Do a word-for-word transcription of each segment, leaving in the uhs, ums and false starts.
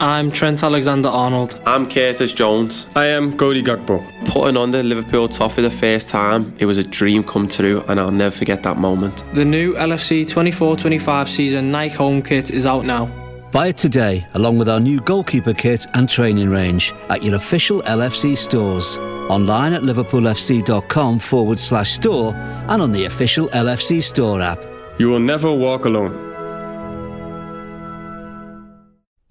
I'm Trent Alexander-Arnold. I'm Curtis Jones. I am Cody Gakpo. Putting on the Liverpool top for the first time, it was a dream come true and I'll never forget that moment. The new L F C twenty-four twenty-five season Nike home kit is out now. Buy it today, along with our new goalkeeper kit and training range at your official L F C stores, online at liverpoolfc.com forward slash store and on the official L F C store app. You will never walk alone.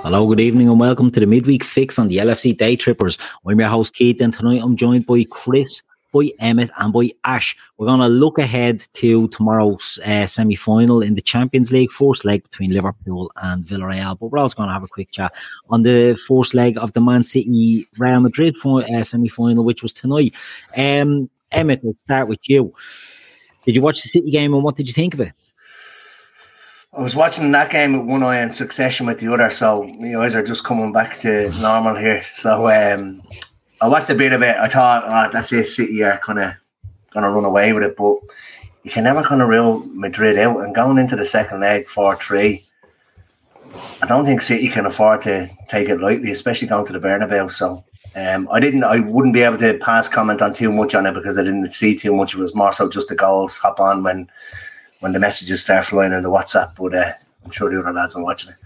Hello, good evening and welcome to the Midweek Fix on the L F C Day Trippers. I'm your host Keith and tonight I'm joined by Chris, by Emmett and by Ash. We're going to look ahead to tomorrow's uh, semi-final in the Champions League, first leg between Liverpool and Villarreal. But we're also going to have a quick chat on the first leg of the Man City Real Madrid for, uh, semi-final, which was tonight. Um, Emmett, we'll start with you. Did you watch the City game and what did you think of it? I was watching that game with one eye and Succession with the other, so my eyes are just coming back to normal here. So, um... I watched a bit of it. I thought, oh, that's it. City are kind of going to run away with it. But you can never kind of rule Madrid out. And going into the second leg, four three, I don't think City can afford to take it lightly, especially going to the Bernabeu. So um, I didn't. I wouldn't be able to pass comment on too much on it because I didn't see too much of it. It was more so just the goals hop on when when the messages start flying in the WhatsApp. But uh, I'm sure the other lads are watching it.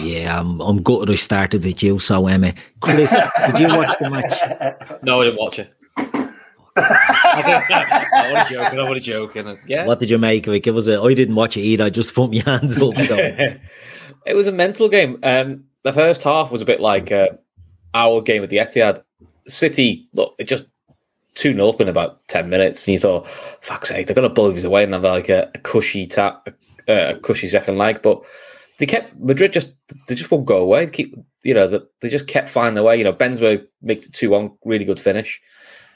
Yeah, I'm, I'm gutted I started with you, so Emma. Chris, did you watch the match? No, I didn't watch it. I want to joke, I want to joke. Yeah. What did you make of it? Give us a, I didn't watch it either, I just put my hands up. So. It was a mental game. Um, the first half was a bit like uh, our game at the Etihad. City, look, it just two nil up in about ten minutes, and you thought, fuck's sake, they're going to bully this away, and have like a, a cushy tap, a, a cushy second leg, but They kept Madrid just they just won't go away. They keep you know the, they just kept finding their way. You know, Benzema makes it two one, really good finish,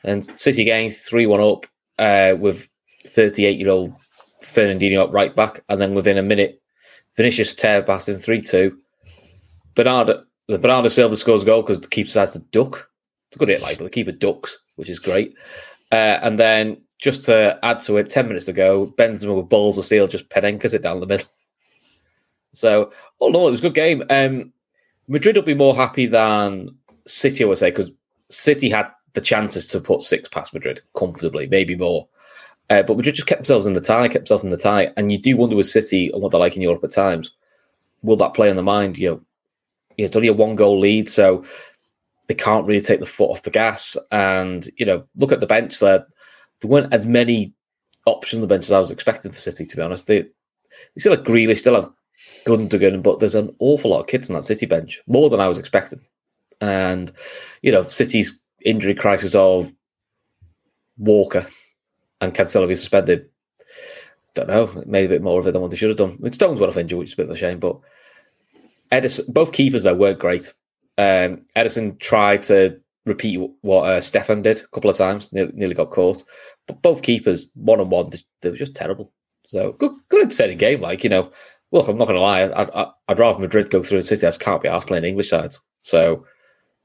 and City getting three one up uh, with thirty-eight year old Fernandinho up right back, and then within a minute, Vinicius tear pass in three two. Bernardo the Bernardo Silva scores a goal because the keeper decides to duck. It's a good hit, like, but the keeper ducks, which is great. Uh, and then just to add to it, ten minutes to go, Benzema with balls of steel just pedenkers it down the middle. So, all in all, it was a good game. Um, Madrid will be more happy than City, I would say, because City had the chances to put six past Madrid comfortably, maybe more. Uh, but Madrid just kept themselves in the tie, kept themselves in the tie. And you do wonder with City and what they're like in Europe at times, will that play on the mind? You know, it's only a one-goal lead, so they can't really take the foot off the gas. And, you know, look at the bench there. There weren't as many options on the bench as I was expecting for City, to be honest. They, they still have Grealish, still have Gundogan, but there's an awful lot of kids on that City bench, more than I was expecting. And, you know, City's injury crisis of Walker and Cancelo being suspended, don't know, made a bit more of it than what they should have done. It's Stones well off injured, which is a bit of a shame, but Edison, both keepers there weren't great. Um, Edison tried to repeat what uh, Stefan did a couple of times, nearly, nearly got caught, but both keepers, one-on-one, they were just terrible. So, good, good entertaining game, like, you know, look, I'm not going to lie. I'd, I'd, I'd rather Madrid go through and City. I just can't be arsed playing English sides. So,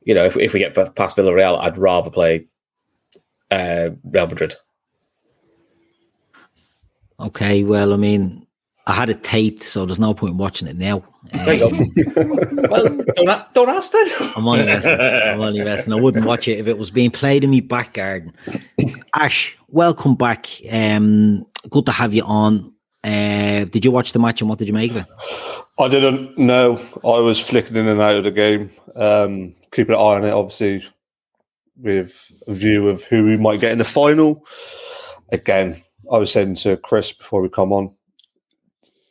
you know, if, if we get past Villarreal, I'd rather play uh, Real Madrid. Okay, well, I mean, I had it taped, so there's no point in watching it now. Um, there you go. Well, don't, don't ask that. I'm only resting. I'm only resting. I wouldn't watch it if it was being played in my back garden. Ash, welcome back. Um, good to have you on. Uh, did you watch the match and what did you make of it? I didn't, no. I was flicking in and out of the game. Um, keeping an eye on it, obviously, with a view of who we might get in the final. Again, I was saying to Chris before we come on,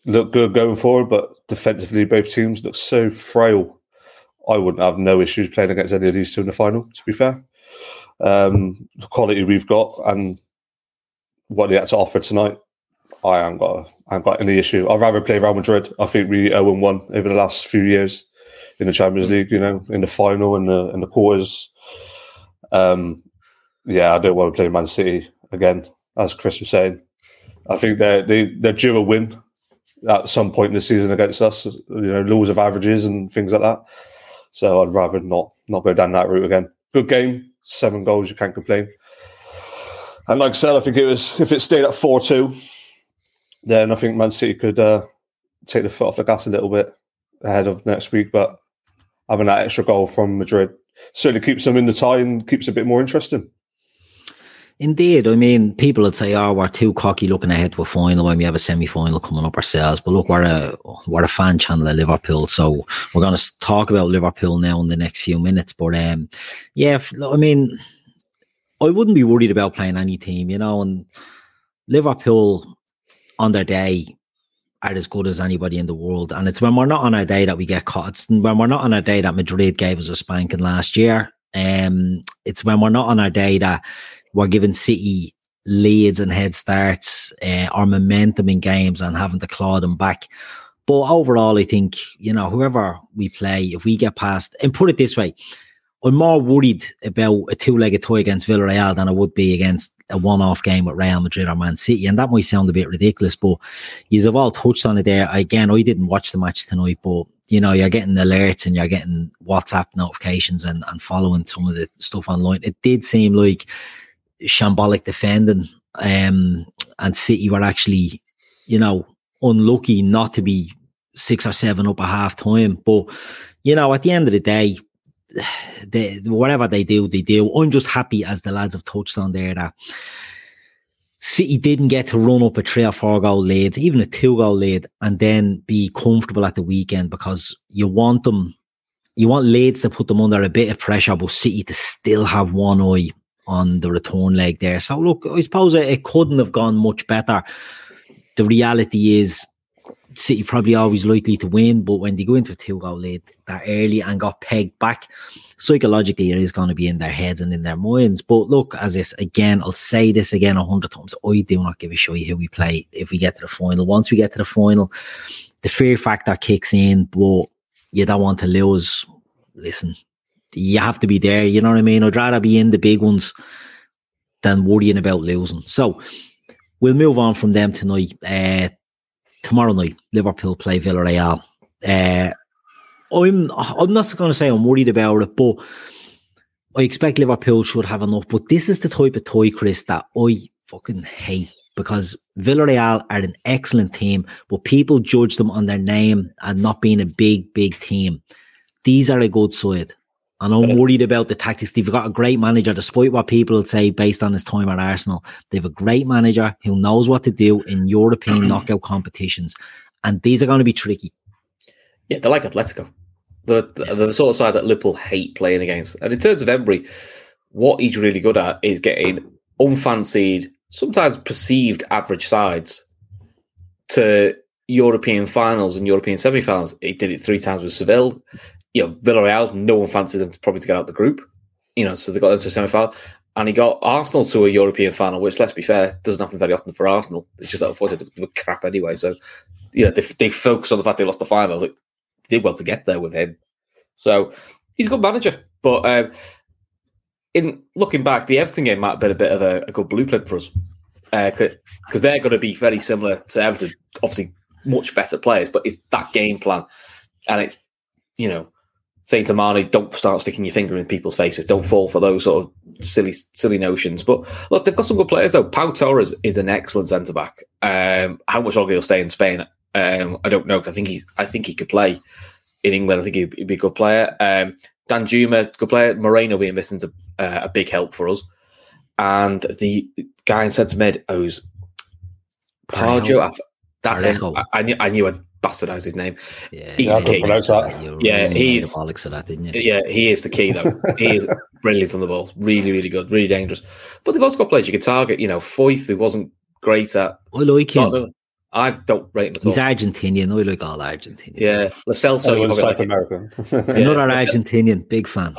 look good going forward, but defensively both teams look so frail. I wouldn't have no issues playing against any of these two in the final, to be fair. Um, the quality we've got and what they had to offer tonight, I haven't got, I haven't got any issue. I'd rather play Real Madrid. I think we oh and one over the last few years in the Champions League, you know, in the final and the in the quarters. Um, yeah, I don't want to play Man City again, as Chris was saying. I think they're, they, they're due a win at some point in the season against us, you know, laws of averages and things like that. So I'd rather not not go down that route again. Good game, seven goals, you can't complain. And like I said, I think it was, if it stayed at four two, then I think Man City could uh, take the foot off the gas a little bit ahead of next week. But having that extra goal from Madrid certainly keeps them in the tie and keeps it a bit more interesting. Indeed. I mean, people would say, oh, we're too cocky looking ahead to a final when we have a semi-final coming up ourselves. But look, we're a, we're a fan channel of Liverpool, so we're going to talk about Liverpool now in the next few minutes. But um, yeah, I mean, I wouldn't be worried about playing any team, you know, and Liverpool on their day are as good as anybody in the world. And it's when we're not on our day that we get caught. It's when we're not on our day that Madrid gave us a spanking last year. Um, it's when we're not on our day that we're giving City leads and head starts, uh, our momentum in games and having to claw them back. But overall, I think, you know, whoever we play, if we get past, and put it this way, I'm more worried about a two-legged tie against Villarreal than I would be against a one-off game with Real Madrid or Man City. And that might sound a bit ridiculous, but you've all touched on it there. Again, I didn't watch the match tonight, but you know, you're getting alerts and you're getting WhatsApp notifications and, and following some of the stuff online. It did seem like shambolic defending, um, and City were actually, you know, unlucky not to be six or seven up at half time. But, you know, at the end of the day, they, whatever they do, they do. I'm just happy, as the lads have touched on there, that City didn't get to run up a three or four goal lead, even a two goal lead, and then be comfortable at the weekend, because you want them, you want Leeds to put them under a bit of pressure, but City to still have one eye on the return leg there. So look, I suppose it, it couldn't have gone much better. The reality is City probably always likely to win, but when they go into a two-goal lead that early and got pegged back, psychologically it is going to be in their heads and in their minds. But look, as this again, I'll say this again a hundred times, I do not give a shit who we play if we get to the final. Once we get to the final, the fear factor kicks in, but you don't want to lose. Listen, you have to be there, you know what I mean? I'd rather be in the big ones than worrying about losing. So we'll move on from them tonight. Uh, tomorrow night, Liverpool play Villarreal. Uh, I'm I'm not going to say I'm worried about it, but I expect Liverpool should have enough. But this is the type of toy, Chris, that I fucking hate, because Villarreal are an excellent team, but people judge them on their name and not being a big, big team. These are a good side. And I'm worried about the tactics. They've got a great manager, despite what people will say based on his time at Arsenal. They have a great manager who knows what to do in European knockout competitions. And these are going to be tricky. Yeah, they're like Atletico. They're, they're the sort of side that Liverpool hate playing against. And in terms of Emery, what he's really good at is getting unfancied, sometimes perceived average sides to European finals and European semi-finals. He did it three times with Seville. You know, Villarreal, no one fancied them probably to get out the group. You know, so they got into a semi-final. And he got Arsenal to a European final, which, let's be fair, doesn't happen very often for Arsenal. It's just that, unfortunately, they were crap anyway. So, you know, they, they focus on the fact they lost the final. They did well to get there with him. So, he's a good manager. But um, in looking back, the Everton game might have been a bit of a, a good blueprint for us. Because uh, they're going to be very similar to Everton. Obviously, much better players. But it's that game plan. And it's, you know, saying to Marnie, don't start sticking your finger in people's faces. Don't fall for those sort of silly, silly notions. But look, they've got some good players though. Pau Torres is an excellent centre back. Um, how much longer he'll stay in Spain, Um, I don't know because I think he's. I think he could play in England. I think he'd, he'd be a good player. Um, Danjuma, good player. Moreno being missing is a, uh, a big help for us. And the guy in centre mid, who's Parejo. That's Parejo. Him. I, I knew. I knew. I'd bastardise his name. Yeah, he's yeah, the key. That. Yeah, really he's bollocks of that, didn't you? Yeah, he is the key though. He is brilliant on the ball. Really, really good. Really dangerous. But they've also got players you could target. You know, Foyth, who wasn't great at. I like him. Not, I don't rate him at all. He's Argentinian. I like all Argentinians. Yeah, Lo Celso. Oh, South like American. Yeah. Another Argentinian. Big fan.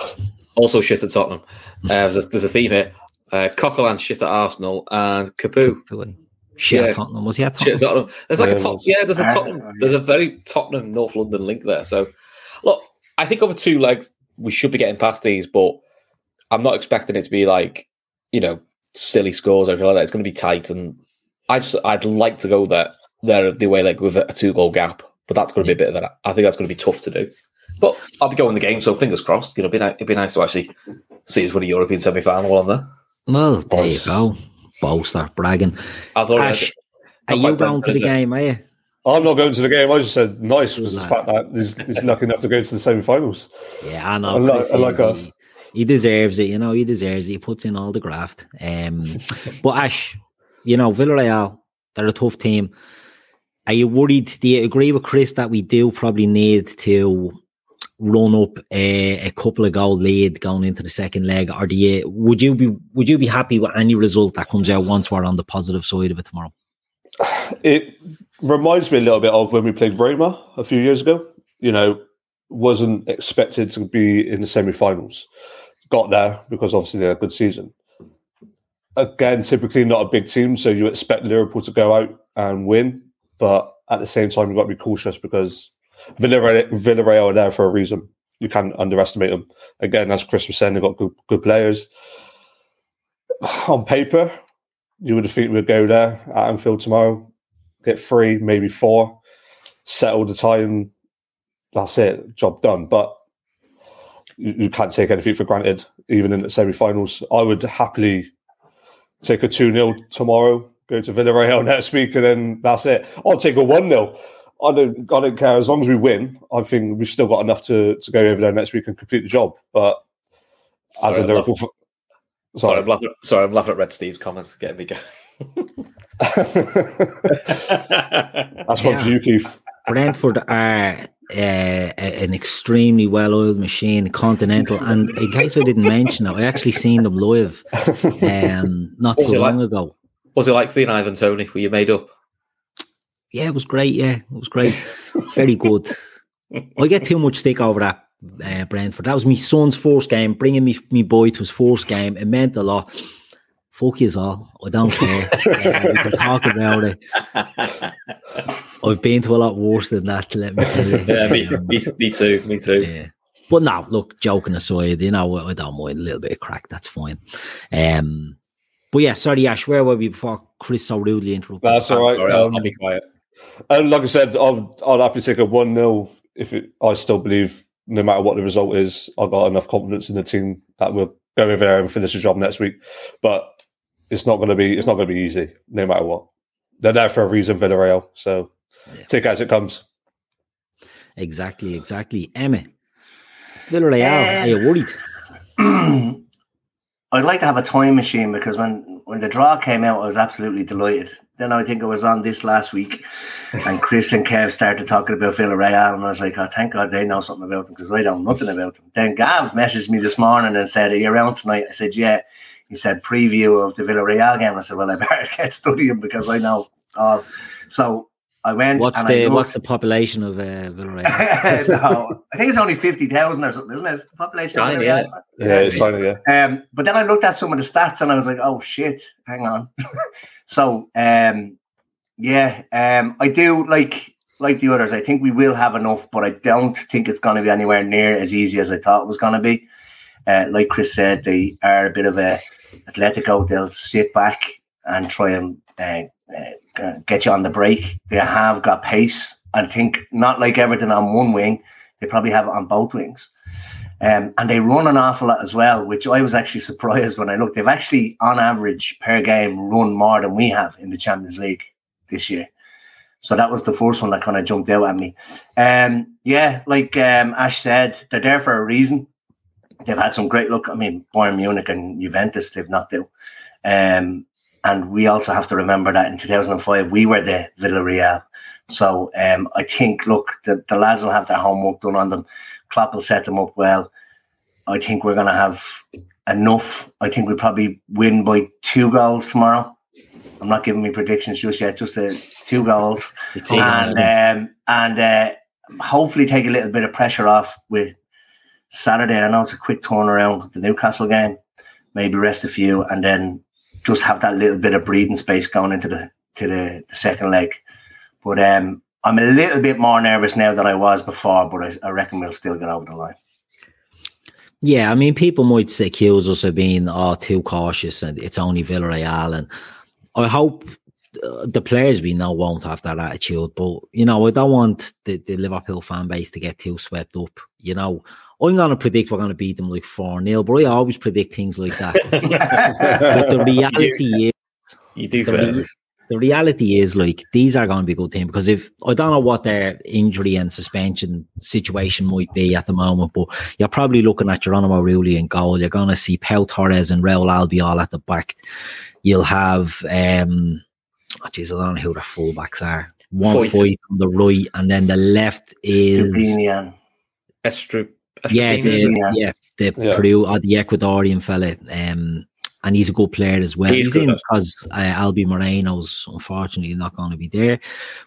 Also shit at Tottenham. Uh, there's, a, there's a theme here. Uh, Coquelin shit at Arsenal and Capoue. Capoue. Shit yeah. at Tottenham. Was he at Tottenham? Shit at Tottenham. There's like yeah, a top. Yeah, there's a Tottenham. There's a very Tottenham North London link there. So, look, I think over two legs we should be getting past these, but I'm not expecting it to be like you know silly scores or anything like that. It's going to be tight, and I just I'd like to go there there the way like with a two goal gap, but that's going to be a bit of that. I think that's going to be tough to do. But I'll be going the game, so fingers crossed. You know, it'd be nice, it'd be nice to actually see us win a European semi final on there. Well, there Boys. you go. Bolster, bragging. I thought Ash, are you going to the game, are you? I'm not going to the game. I just said nice was the fact that he's, he's lucky enough to go to the semi-finals. Yeah, I know. I like, I like us. He, he deserves it, you know, he deserves it. He puts in all the graft. Um, but Ash, you know, Villarreal, they're a tough team. Are you worried? Do you agree with Chris that we do probably need to run up a, a couple of goal lead going into the second leg, or do you? Would you be? Would you be happy with any result that comes out once we're on the positive side of it tomorrow? It reminds me a little bit of when we played Roma a few years ago. You know, wasn't expected to be in the semi-finals. Got there because obviously they had a good season. Again, typically not a big team, so you expect Liverpool to go out and win, but at the same time, you've got to be cautious because Villarreal, Villarreal are there for a reason. You can't underestimate them. Again, as Chris was saying, they've got good, good players. On paper, you would have think we'd go there at Anfield tomorrow, get three, maybe four, settle the tie, and that's it, job done. But you, you can't take anything for granted, even in the semi-finals. I would happily take a two nil tomorrow, go to Villarreal next week, and then that's it. I'll take a one nil. I don't, I don't care. As long as we win, I think we've still got enough to, to go over there next week and complete the job. But sorry, as a Liverpool, sorry. sorry, I'm laughing. Sorry, I'm laughing at Red Steve's comments. Getting me going. That's one yeah. for you, Keith. Brentford are uh, an extremely well-oiled machine, continental. And in case I didn't mention it, I actually seen them live um, not too long like? ago. Was it like seeing Ivan Toney? Were you made up? Yeah, it was great. Yeah, it was great. Very good. I get too much stick over that, uh, Brentford. That was my son's first game, bringing me, me boy to his first game. It meant a lot. Fuck yous all. I don't care. uh, we can talk about it. I've been to a lot worse than that, let me tell you. Yeah, me, me, me too. Me too. Yeah. But no, look, joking aside, you know, I don't mind a little bit of crack. That's fine. Um, But yeah, sorry, Ash, where were we before Chris so rudely interrupted? That's all right. Sorry, I'll, um, I'll be quiet. And like I said, I'll, I'll happily take a one nil if it, I still believe, no matter what the result is, I've got enough confidence in the team that we'll go over there and finish the job next week. But it's not going to be it's not going to be easy, no matter what. They're there for a reason, Villarreal. So yeah. Take it as it comes. Exactly, exactly. Emmett, Villarreal, um, are you worried? I'd like to have a time machine because when, when the draw came out, I was absolutely delighted. Then I think I was on this last week and Chris and Kev started talking about Villarreal and I was like, oh, thank God they know something about them because I don't know nothing about them. Then Gav messaged me this morning and said, are you around tonight? I said, yeah. He said, preview of the Villarreal game. I said, well, I better get studying because I know all. So I went. What's, and the, I what's the population of uh, Villarreal? No, I think it's only fifty thousand or something, isn't it? The population China, of Villarreal. Yeah, yeah, it's China, yeah. Um, but then I looked at some of the stats and I was like, oh, shit, hang on. so, um, yeah, um, I do, like like the others, I think we will have enough, but I don't think it's going to be anywhere near as easy as I thought it was going to be. Uh, like Chris said, they are a bit of a Atletico. They'll sit back and try and uh, uh, get you on the break. They have got pace. I think not like Everton on one wing. They probably have it on both wings. Um, and they run an awful lot as well, which I was actually surprised when I looked. They've actually, on average, per game, run more than we have in the Champions League this year. So that was the first one that kind of jumped out at me. Um, yeah, like um, Ash said, they're there for a reason. They've had some great luck. I mean, Bayern Munich and Juventus, they've knocked out. Um, and we also have to remember that in two thousand five, we were the Villarreal. So um, I think, look, the, the lads will have their homework done on them. Klopp will set them up well. I think we're going to have enough. I think we'll probably win by two goals tomorrow. I'm not giving me predictions just yet, just uh, two goals. And um, and uh, hopefully take a little bit of pressure off with Saturday. I know it's a quick turnaround with the Newcastle game. Maybe rest a few and then just have that little bit of breathing space going into the to the, the second leg. But um, I'm a little bit more nervous now than I was before, but I, I reckon we'll still get over the line. Yeah, I mean, people might say Q's us of being oh, too cautious and it's only Villarreal. And I hope the players we know won't have that attitude. But, you know, I don't want the, the Liverpool fan base to get too swept up. You know, I'm going to predict we're going to beat them like four nil, but I always predict things like that. But the reality is... You do the, the reality is, like, these are going to be a good team because if I don't know what their injury and suspension situation might be at the moment, but you're probably looking at Geronimo Rulli in goal. You're going to see Pau Torres and Raul Albiol at the back. You'll have, um, oh, geez, I don't know who the fullbacks are. One Foyth. Foyth on the right, and then the left is Estupinian. Estrup. Yeah, the, yeah, the yeah. Peru or the Ecuadorian fella. Um, And he's a good player as well. He's, he's in because uh, Albi Moreno's unfortunately not going to be there.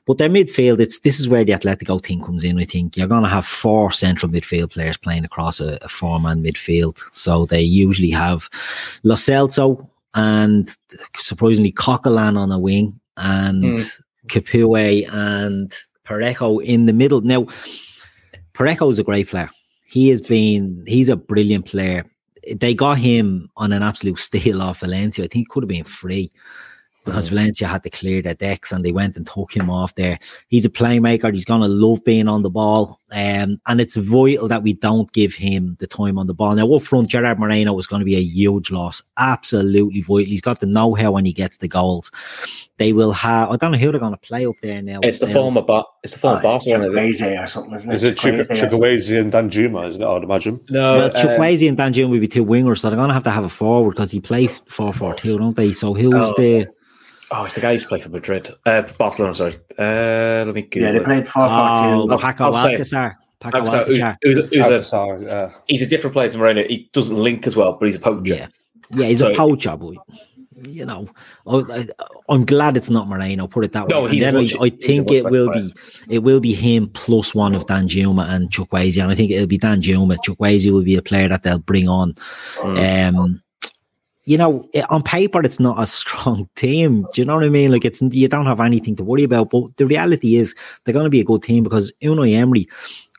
But their midfield, it's this is where the Atletico thing comes in, I think. You're going to have four central midfield players playing across a, a four-man midfield. So they usually have Lo Celso and surprisingly Coquelin on a wing and mm. Kipue and Parejo in the middle. Now, Parejo's a great player. He has been, he's a brilliant player. They got him on an absolute steal off Valencia. I think it could have been free because Valencia had to clear their decks and they went and took him off there. He's a playmaker. He's going to love being on the ball. Um, and it's vital that we don't give him the time on the ball. Now, up front, Gerard Moreno is going to be a huge loss. Absolutely vital. He's got the know-how when he gets the goals. They will have... I don't know who they're going to play up there now. It's the former ba- it's the former oh, Barcelona. Chukwueze or something, isn't it? Is it Chukwueze and Danjuma, isn't it? I'd imagine. No, well, um, Chukwueze and Danjuma will be two wingers, so they're going to have to have a forward because he played four four two, don't they? So who's oh. the... Oh, it's the guy who's played for Madrid. Uh, Barcelona, sorry. Uh, let me Google. Yeah, they played four four two. Oh, Paco Alcácer. Paco Alcácer. Who's, who's Alcácer, a, yeah. He's a different player to Moreno. He doesn't link as well, but he's a poacher. Yeah, yeah he's so, a poacher, boy. You know, I, I'm glad it's not Moreno, put it that way. No, he's then much, I, I think it will player. be it will be him plus one of Danjuma and Chukwueze, and I think it'll be Danjuma. Chukwueze will be a player that they'll bring on. Mm. Um You know, on paper, it's not a strong team. Do you know what I mean? Like, it's you don't have anything to worry about. But the reality is they're going to be a good team because Unai Emery,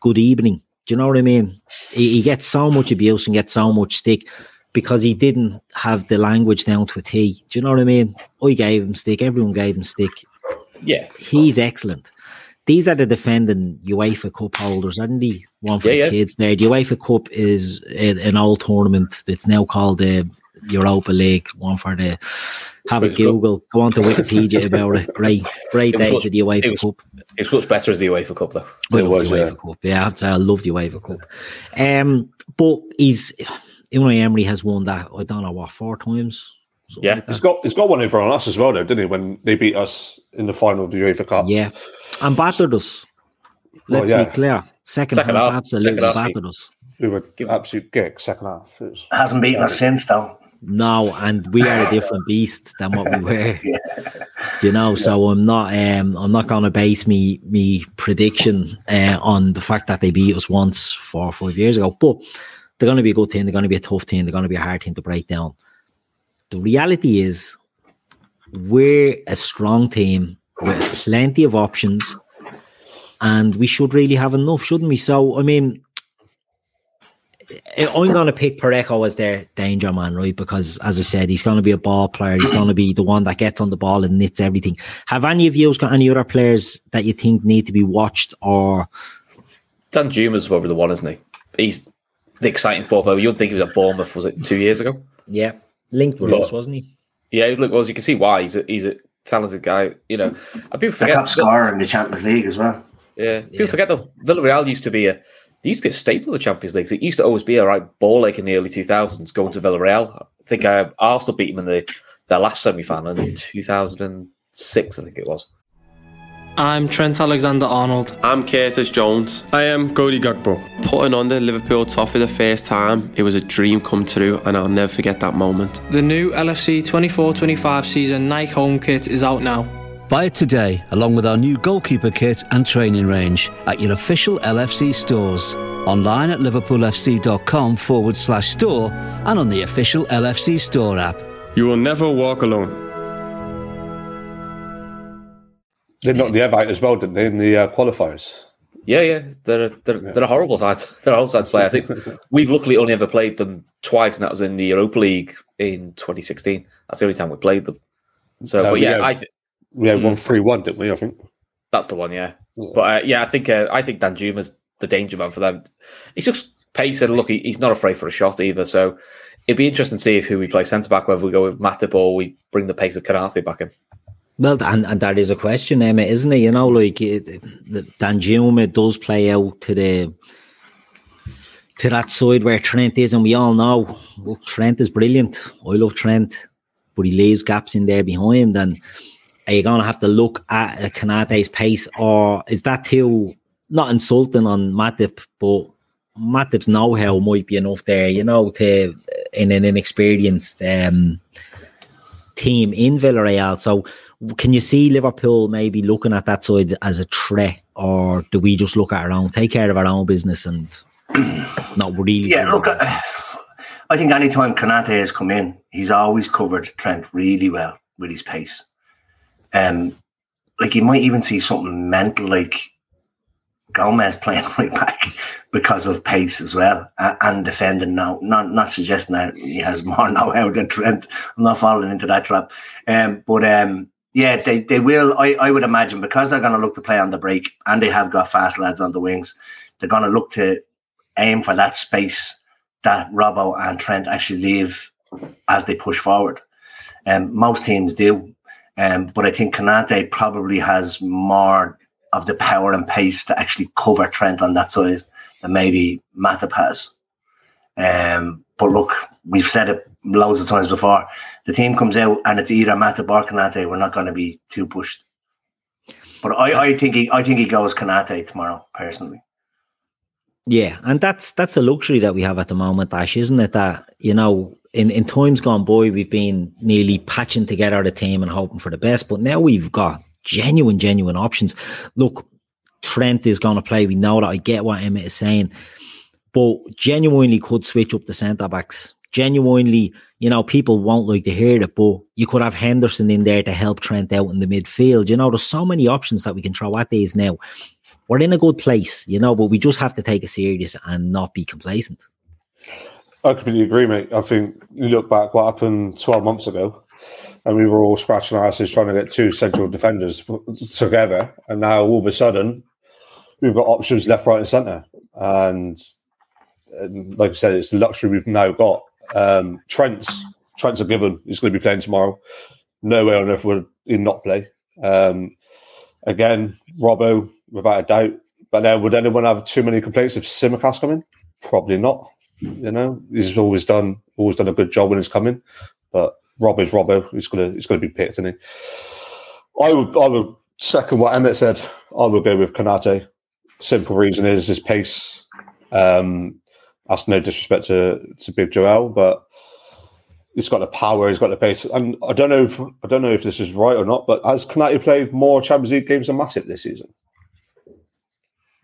good evening. Do you know what I mean? He, he gets so much abuse and gets so much stick because he didn't have the language down to a T. Do you know what I mean? I gave him stick. Everyone gave him stick. Yeah. He's excellent. These are the defending UEFA Cup holders, aren't they? One for yeah, the yeah. kids there. The UEFA Cup is a, an old tournament that's now called the... Uh, Europa League, one for the have a Google, go on to Wikipedia about it. Great, great it days much, of the UEFA it was, Cup. It's much better as the UEFA Cup, though. I love was, the UEFA yeah. Cup, yeah. I have to say, I love the UEFA Cup. Um, but he's Unai Emery has won that. I don't know what four times. Yeah, like it's got it's got one over on us as well, though, didn't he? When they beat us in the final of the UEFA Cup, yeah, and battered us. Let's well, yeah. be clear. Second, second half, half, absolutely second battered half. us. We were absolute gig. Second half was, hasn't beaten yeah. us since, though. No, and we are a different beast than what we were, yeah. you know. Yeah. So I'm not, um, I'm not going to base me me prediction uh, on the fact that they beat us once four or five years ago. But they're going to be a good team. They're going to be a tough team. They're going to be a hard team to break down. The reality is, we're a strong team with plenty of options, and we should really have enough, shouldn't we? So I mean. I'm going to pick Parejo as their danger man, right? Because, as I said, he's going to be a ball player. He's going to be the one that gets on the ball and knits everything. Have any of you got any other players that you think need to be watched? Or Danjuma's probably the one, isn't he? He's the exciting footballer. You wouldn't think he was at Bournemouth, was it two years ago? Yeah, linked with us, wasn't he? Yeah, look, well, as you can see why he's a, he's a talented guy, you know. And people forget, a top scorer in the Champions League as well. Yeah, people yeah. forget that Villarreal used to be a they used to be a staple of the Champions League. So it used to always be a right ball ache in the early two thousands going to Villarreal. I think uh, Arsenal beat them in the their last semi final in two thousand and six, I think it was. I'm Trent Alexander-Arnold. I'm Curtis Jones. I am Cody Gakpo. Putting on the Liverpool toffee the first time, it was a dream come true, and I'll never forget that moment. The new L F C twenty-four twenty-five season Nike home kit is out now. Buy it today, along with our new goalkeeper kit and training range, at your official L F C stores. Online at liverpoolfc.com forward slash store and on the official L F C store app. You will never walk alone. They knocked the Everton as well, didn't they, in the uh, qualifiers? Yeah, yeah. They're, they're, yeah. they're a horrible side. They're a horrible side to play. I think we've luckily only ever played them twice, and that was in the Europa League in twenty sixteen. That's the only time we played them. So, uh, but yeah, yeah, I th- we had one three one, didn't we? I think that's the one. Yeah, yeah. But uh, yeah, I think uh, I think Danjuma's the danger man for them. He's just pace and look. He, he's not afraid for a shot either. So it'd be interesting to see if who we play centre back, whether we go with Matip or we bring the pace of Konate back in. Well, and, and that is a question, Emmett, isn't it? You know, like Danjuma does play out to the to that side where Trent is, and we all know look, Trent is brilliant. I love Trent, but he leaves gaps in there behind. And are you going to have to look at a Konate's pace, or is that too not insulting on Matip, but Matip's know-how might be enough there, you know, to in an inexperienced um, team in Villarreal? So. Can you see Liverpool maybe looking at that side as a threat, or do we just look at our own, take care of our own business and not really? Yeah, look, I, I think any time Konate has come in, he's always covered Trent really well with his pace. Um, like you might even see something mental like Gomez playing right back because of pace as well and defending now. Not not suggesting that he has more know-how than Trent. I'm not falling into that trap. Um, but... um. Yeah, they, they will, I, I would imagine, because they're going to look to play on the break and they have got fast lads on the wings, they're going to look to aim for that space that Robbo and Trent actually leave as they push forward. Um, most teams do, um, but I think Konate probably has more of the power and pace to actually cover Trent on that side than maybe Matip has. Um, but look, we've said it loads of times before. The team comes out and it's either Matip or Konate. We're not going to be too pushed. But I, I think he, I think he goes Konate tomorrow, personally. Yeah, and that's that's a luxury that we have at the moment, Ash, isn't it? That, you know, in, in times gone by, we've been nearly patching together the team and hoping for the best. But now we've got genuine, genuine options. Look, Trent is going to play. We know that. I get what Emmett is saying. But genuinely could switch up the centre-backs. Genuinely, you know, people won't like to hear it, but you could have Henderson in there to help Trent out in the midfield. You know, there's so many options that we can throw at these now. We're in a good place, you know, but we just have to take it serious and not be complacent. I completely agree, mate. I think you look back what happened twelve months ago, and we were all scratching our asses trying to get two central defenders together, and now all of a sudden we've got options left, right and centre. And like I said, it's the luxury we've now got. Um, Trent's Trent's a given. He's going to be playing tomorrow. No way on earth would he not play. Um, again, Robbo, without a doubt. But now, would anyone have too many complaints if Simicast come in? Probably not. You know, he's always done always done a good job when he's coming. But Robbo's Robbo. He's gonna he's gonna be picked, isn't he? I would I would second what Emmett said. I would go with Konate. Simple reason is his pace. Um, That's no disrespect to, to Big Joel, but he's got the power, he's got the pace. And I don't know if I don't know if this is right or not, but has Konate played more Champions League games than Matip this season?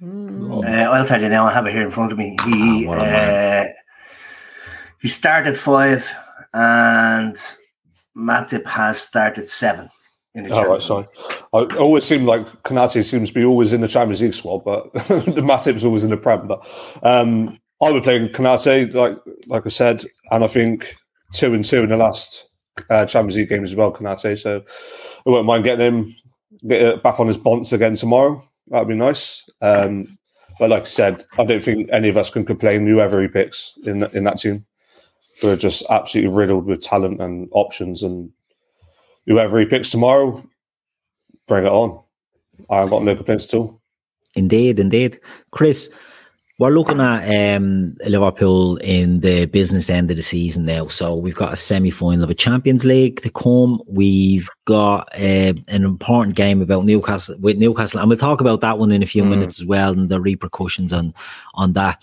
Uh, I'll tell you now, I have it here in front of me. He oh, uh, he started five and Matip has started seven in the Champions League. Oh, right, sorry. I always seem like Konate seems to be always in the Champions League squad, but Matip's always in the Prem, but um I would play Konate, like like I said, and I think two and two in the last uh, Champions League game as well, Konate. So I won't mind getting him get back on his bonds again tomorrow. That would be nice. Um, but like I said, I don't think any of us can complain whoever he picks in in that team. We're just absolutely riddled with talent and options, and whoever he picks tomorrow, bring it on. I've got no complaints at all. Indeed, indeed. Chris, we're looking at um, Liverpool in the business end of the season now. So we've got a semi-final of a Champions League to come. We've got uh, an important game about Newcastle with Newcastle, and we'll talk about that one in a few mm. minutes as well, and the repercussions on on that.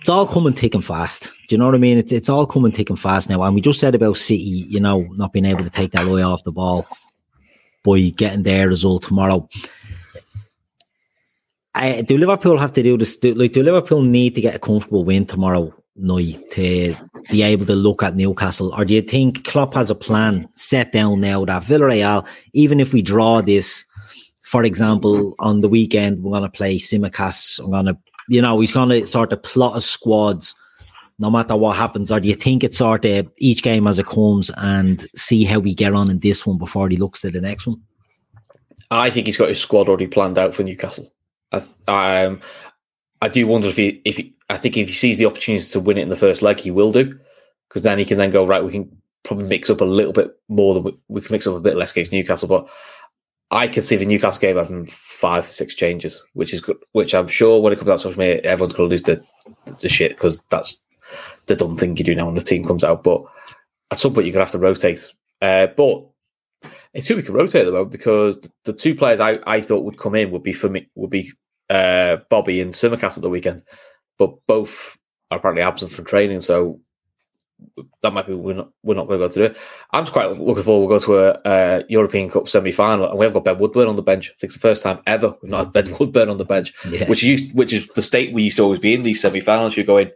It's all coming thick and fast. Do you know what I mean? It, it's all coming thick and fast now. And we just said about City, you know, not being able to take that eye off the ball by getting their result tomorrow. I, do Liverpool have to do this? Do, like, do Liverpool need to get a comfortable win tomorrow night to be able to look at Newcastle? Or do you think Klopp has a plan set down now that Villarreal, even if we draw this, for example, on the weekend, we're going to play Simicas, we're going to You know, he's going to sort of plot his squads no matter what happens? Or do you think it's sort of each game as it comes and see how we get on in this one before he looks to the next one? I think he's got his squad already planned out for Newcastle. I, th- um, I do wonder if he, if he, I think if he sees the opportunity to win it in the first leg, he will do, because then he can then go, right, we can probably mix up a little bit more than we, we can mix up a bit less against Newcastle. But I can see the Newcastle game having five to six changes, which is good. Which I'm sure when it comes out social media, everyone's going to lose the, the, the shit, because that's the dumb thing you do now when the team comes out. But at some point, you're going to have to rotate. Uh, but it's who we can rotate at the moment, because the, the two players I, I thought would come in would be for me would be uh, Bobby and Simicas at the weekend, but both are apparently absent from training, so that might be we're not we're not going to be able to do it. I'm just quite looking forward. We'll go to a uh, European Cup semi-final, and we haven't got Ben Woodburn on the bench. I think it's the first time ever we've not had Ben Woodburn on the bench, yeah. which used which is the state we used to always be in these semi-finals. You're going,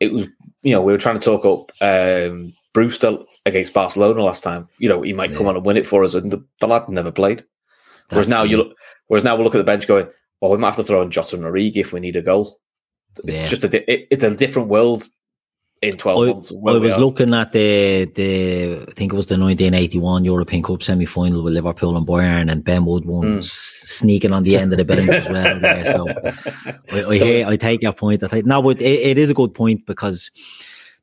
it was you know we were trying to talk up um, Brewster against Barcelona last time. You know he might yeah. come on and win it for us, and the, the lad never played. That's whereas now funny. you look, whereas now we look at the bench going, well, we might have to throw in Jota and Origi if we need a goal. It's yeah. just a di- it, it's a different world. In twelve I, months, I was looking at the the I think it was the nineteen eighty-one European Cup semi-final with Liverpool and Bayern, and Ben Woodburn mm. sneaking on the end of the bench as well. There, so I, I, hear, I take your point. I take no, but it, it is a good point, because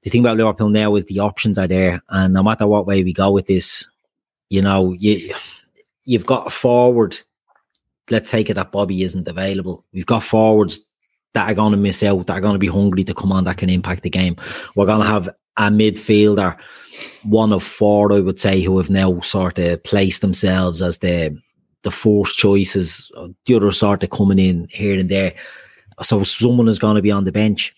the thing about Liverpool now is the options are there, and no matter what way we go with this, you know, you you've got a forward. Let's take it that Bobby isn't available. We've got forwards that are going to miss out, that are going to be hungry to come on, that can impact the game. We're going to have a midfielder, one of four, I would say, who have now sort of placed themselves as the the forced choices, the other sort of coming in here and there. So someone is going to be on the bench.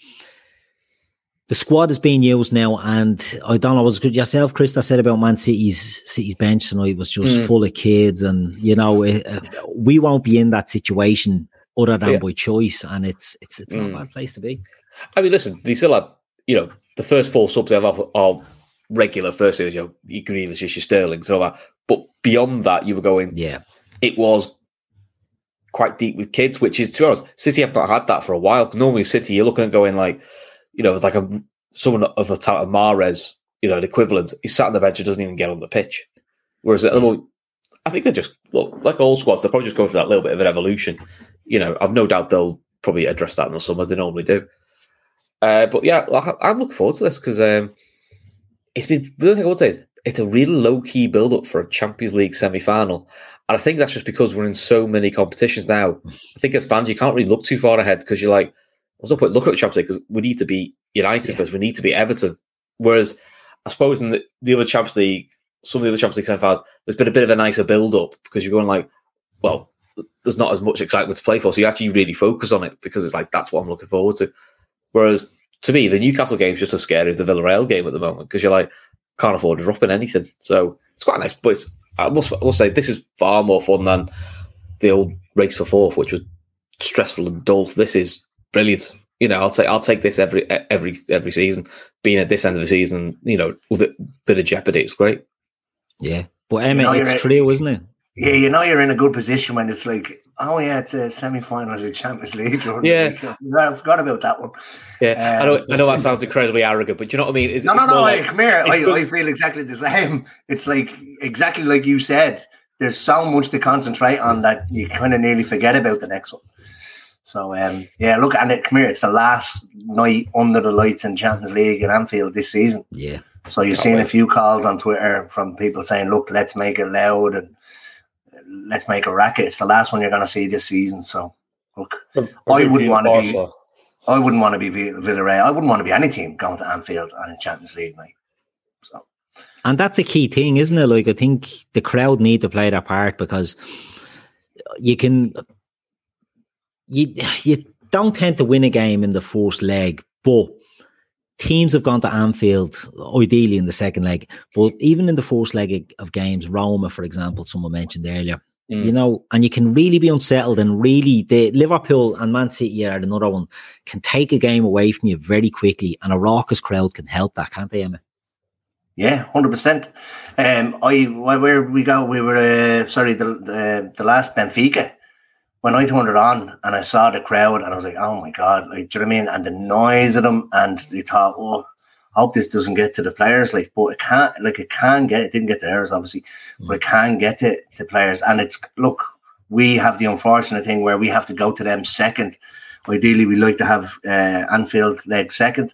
The squad is being used now, and I don't know, was it yourself, Chris, that said about Man City's City's bench tonight was just mm. full of kids, and, you know, it, uh, we won't be in that situation other than yeah. by choice, and it's it's it's not mm. a bad place to be. I mean, listen, they still have, you know, the first four subs they have are, are regular first series, you know, your Grealish, your Sterling, so that. But beyond that, you were going, yeah, it was quite deep with kids, which is, to be honest, City have not had that for a while. Normally, City, you're looking at going like, you know, it's like a someone of the type of Mahrez, you know, the equivalent. He's sat on the bench and doesn't even get on the pitch. Whereas, little, I think they're just, look, like all squads, they're probably just going for that little bit of an evolution. You know, I've no doubt they'll probably address that in the summer. They normally do. Uh, but yeah, I'm looking forward to this, because um, it's been, the other thing I would say is it's a really low key build up for a Champions League semi final. And I think that's just because we're in so many competitions now. I think as fans, you can't really look too far ahead, because you're like, what's the point? Look at the Champions League, because we need to beat United yeah. first. We need to beat Everton. Whereas I suppose in the, the other Champions League, some of the other Champions League semi finals, there's been a bit of a nicer build up, because you're going like, well, there's not as much excitement to play for, so you actually really focus on it, because it's like, that's what I'm looking forward to. Whereas to me, the Newcastle game is just as scary as the Villarreal game at the moment, because you're like, can't afford dropping anything. So it's quite nice, but it's, I must, I must say this is far more fun than the old race for fourth, which was stressful and dull. This is brilliant. You know, I'll take I'll take this every every every season. Being at this end of the season, you know, with a bit of jeopardy, it's great. Yeah, but Emmett, you know, it's clear, isn't it? Yeah, you know you're in a good position when it's like, oh yeah, it's a semi-final of the Champions League. Yeah, I forgot about that one. Yeah, um, I know. I know that sounds incredibly arrogant, but do you know what I mean? It's, no, it's no, no. Like, like, come here. I, good. I feel exactly the same. It's like exactly like you said. There's so much to concentrate on that you kind of nearly forget about the next one. So um, yeah, look, and it, come here. It's the last night under the lights in Champions League at Anfield this season. Yeah. So you've Can't seen wait. a few calls on Twitter from people saying, "Look, let's make it loud," and let's make a racket. It's the last one you're going to see this season. So, look, I wouldn't want to be. I wouldn't want to be Villarreal. I wouldn't want to be any team going to Anfield and in Champions League, mate. So, and that's a key thing, isn't it? Like, I think the crowd need to play their part, because you can, you you don't tend to win a game in the first leg, but teams have gone to Anfield, ideally in the second leg, but even in the first leg of games, Roma, for example, someone mentioned earlier, mm. you know, and you can really be unsettled, and really, the Liverpool and Man City are another one, can take a game away from you very quickly, and a raucous crowd can help that, can't they, Emma? Yeah, one hundred percent. Um, I where we go, we were uh, sorry, the, the the last Benfica. When I turned it on and I saw the crowd, and I was like, oh my God, like, do you know what I mean? And the noise of them, and they thought, oh, I hope this doesn't get to the players. Like, but it can't, like, it can get, it didn't get to theirs, obviously, mm. but it can get to the players. And it's, look, we have the unfortunate thing where we have to go to them second. Ideally, we like to have uh, Anfield leg second,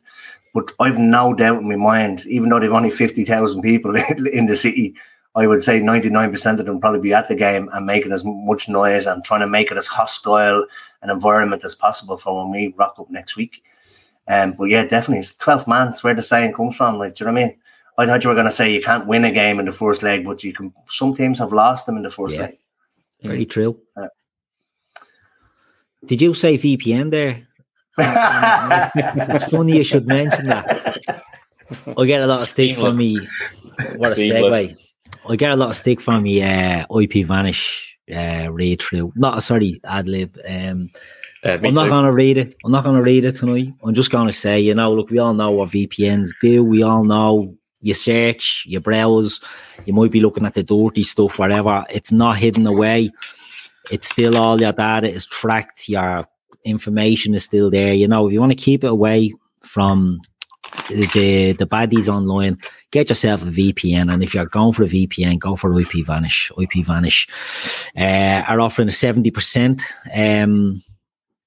but I've no doubt in my mind, even though they've only fifty thousand people in the city, I would say ninety-nine percent of them probably be at the game and making as much noise and trying to make it as hostile an environment as possible for when we rock up next week. Um, but yeah, definitely, it's twelfth man. It's where the saying comes from. Like, do you know what I mean? I thought you were going to say you can't win a game in the first leg, but you can. Some teams have lost them in the first yeah. leg. Very true. Yeah. Did you say V P N there? It's funny you should mention that. I get a lot of stick from me. What a segue. I get a lot of stick from the uh, IPVanish uh, read through. Not sorry, ad lib. Um, uh, I'm not going to read it. I'm not going to read it tonight. I'm just going to say, you know, look, we all know what V P Ns do. We all know you search, you browse, you might be looking at the dirty stuff, whatever. It's not hidden away. It's still, all your data is tracked. Your information is still there. You know, if you want to keep it away from the the baddies online, get yourself a V P N, and if you're going for a V P N, go for IPVanish. IPVanish uh, are offering a seventy percent um,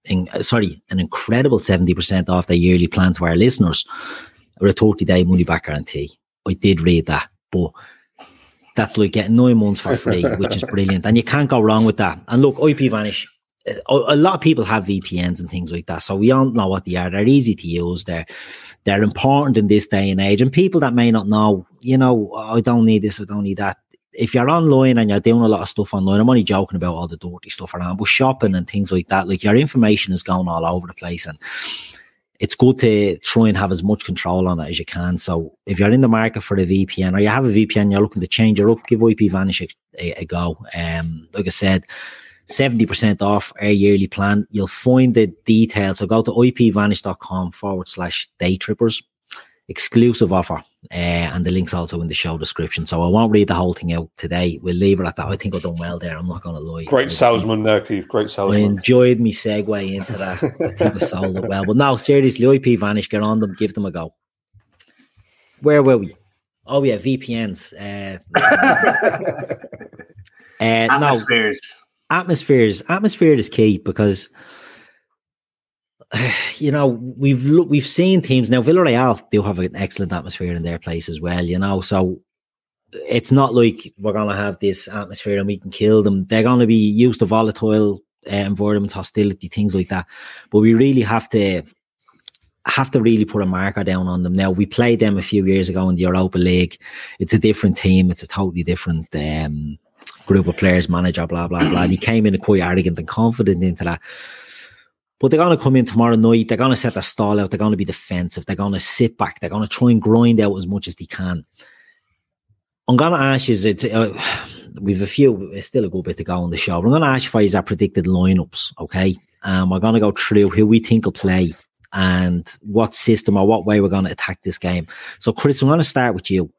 in, sorry an incredible seventy percent off their yearly plan to our listeners, or a thirty day money back guarantee. I did read that, but that's like getting nine months for free, which is brilliant, and you can't go wrong with that. And look, IPVanish, a lot of people have V P Ns and things like that, so we all know what they are. They're easy to use. They're they're important in this day and age. And people that may not know, you know, oh, I don't need this, I don't need that. If you're online and you're doing a lot of stuff online, I'm only joking about all the dirty stuff around, but shopping and things like that, like, your information is going all over the place, and it's good to try and have as much control on it as you can. So if you're in the market for a V P N, or you have a V P N, you're looking to change it up, give IPVanish a, a, a go. Um, like I said, seventy percent off our yearly plan. You'll find the details. So go to ipvanish.com forward slash day trippers. Exclusive offer. Uh, and the link's also in the show description. So I won't read the whole thing out today. We'll leave it at that. I think I've done well there. I'm not going to lie. Great salesman there, Keith. Great salesman. I enjoyed me segue into that. I think I sold it well. But no, seriously, IPVanish, get on them, give them a go. Where were we? Oh, yeah, V P Ns. Uh, uh, Atmospheres. No. Atmospheres, atmosphere is key, because you know we've look, we've seen teams now. Villarreal do have an excellent atmosphere in their place as well, you know. So it's not like we're gonna have this atmosphere and we can kill them. They're gonna be used to volatile uh, environments, hostility, things like that. But we really have to have to really put a marker down on them. Now, we played them a few years ago in the Europa League. It's a different team. It's a totally different. Um, group of players, manager, blah, blah, blah. And he came in quite arrogant and confident into that. But they're going to come in tomorrow night. They're going to set their stall out. They're going to be defensive. They're going to sit back. They're going to try and grind out as much as they can. I'm going to ask you, it's, uh, we've a few, it's still a good bit to go on the show, but I'm going to ask you for our predicted lineups, okay? Um, we're going to go through who we think will play and what system or what way we're going to attack this game. So, Chris, I'm going to start with you.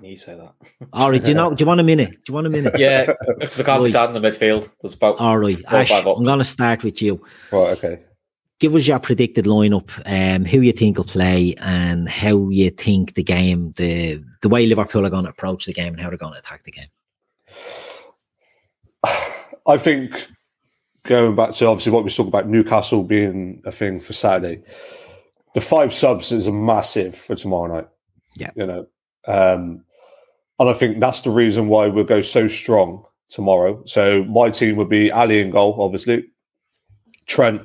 You say that. All right. Do you know? Do you want a minute? Do you want a minute? Yeah, because I can't right. be sat in the midfield. There's about all right. Ash, I'm going to start with you. Right. Okay. Give us your predicted lineup. Um, who you think will play, and how you think the game, the the way Liverpool are going to approach the game, and how they're going to attack the game. I think going back to obviously what we talked about, Newcastle being a thing for Saturday. The five subs is a massive for tomorrow night. Yeah. You know. Um, And I think that's the reason why we'll go so strong tomorrow. So my team would be Ali in goal, obviously. Trent,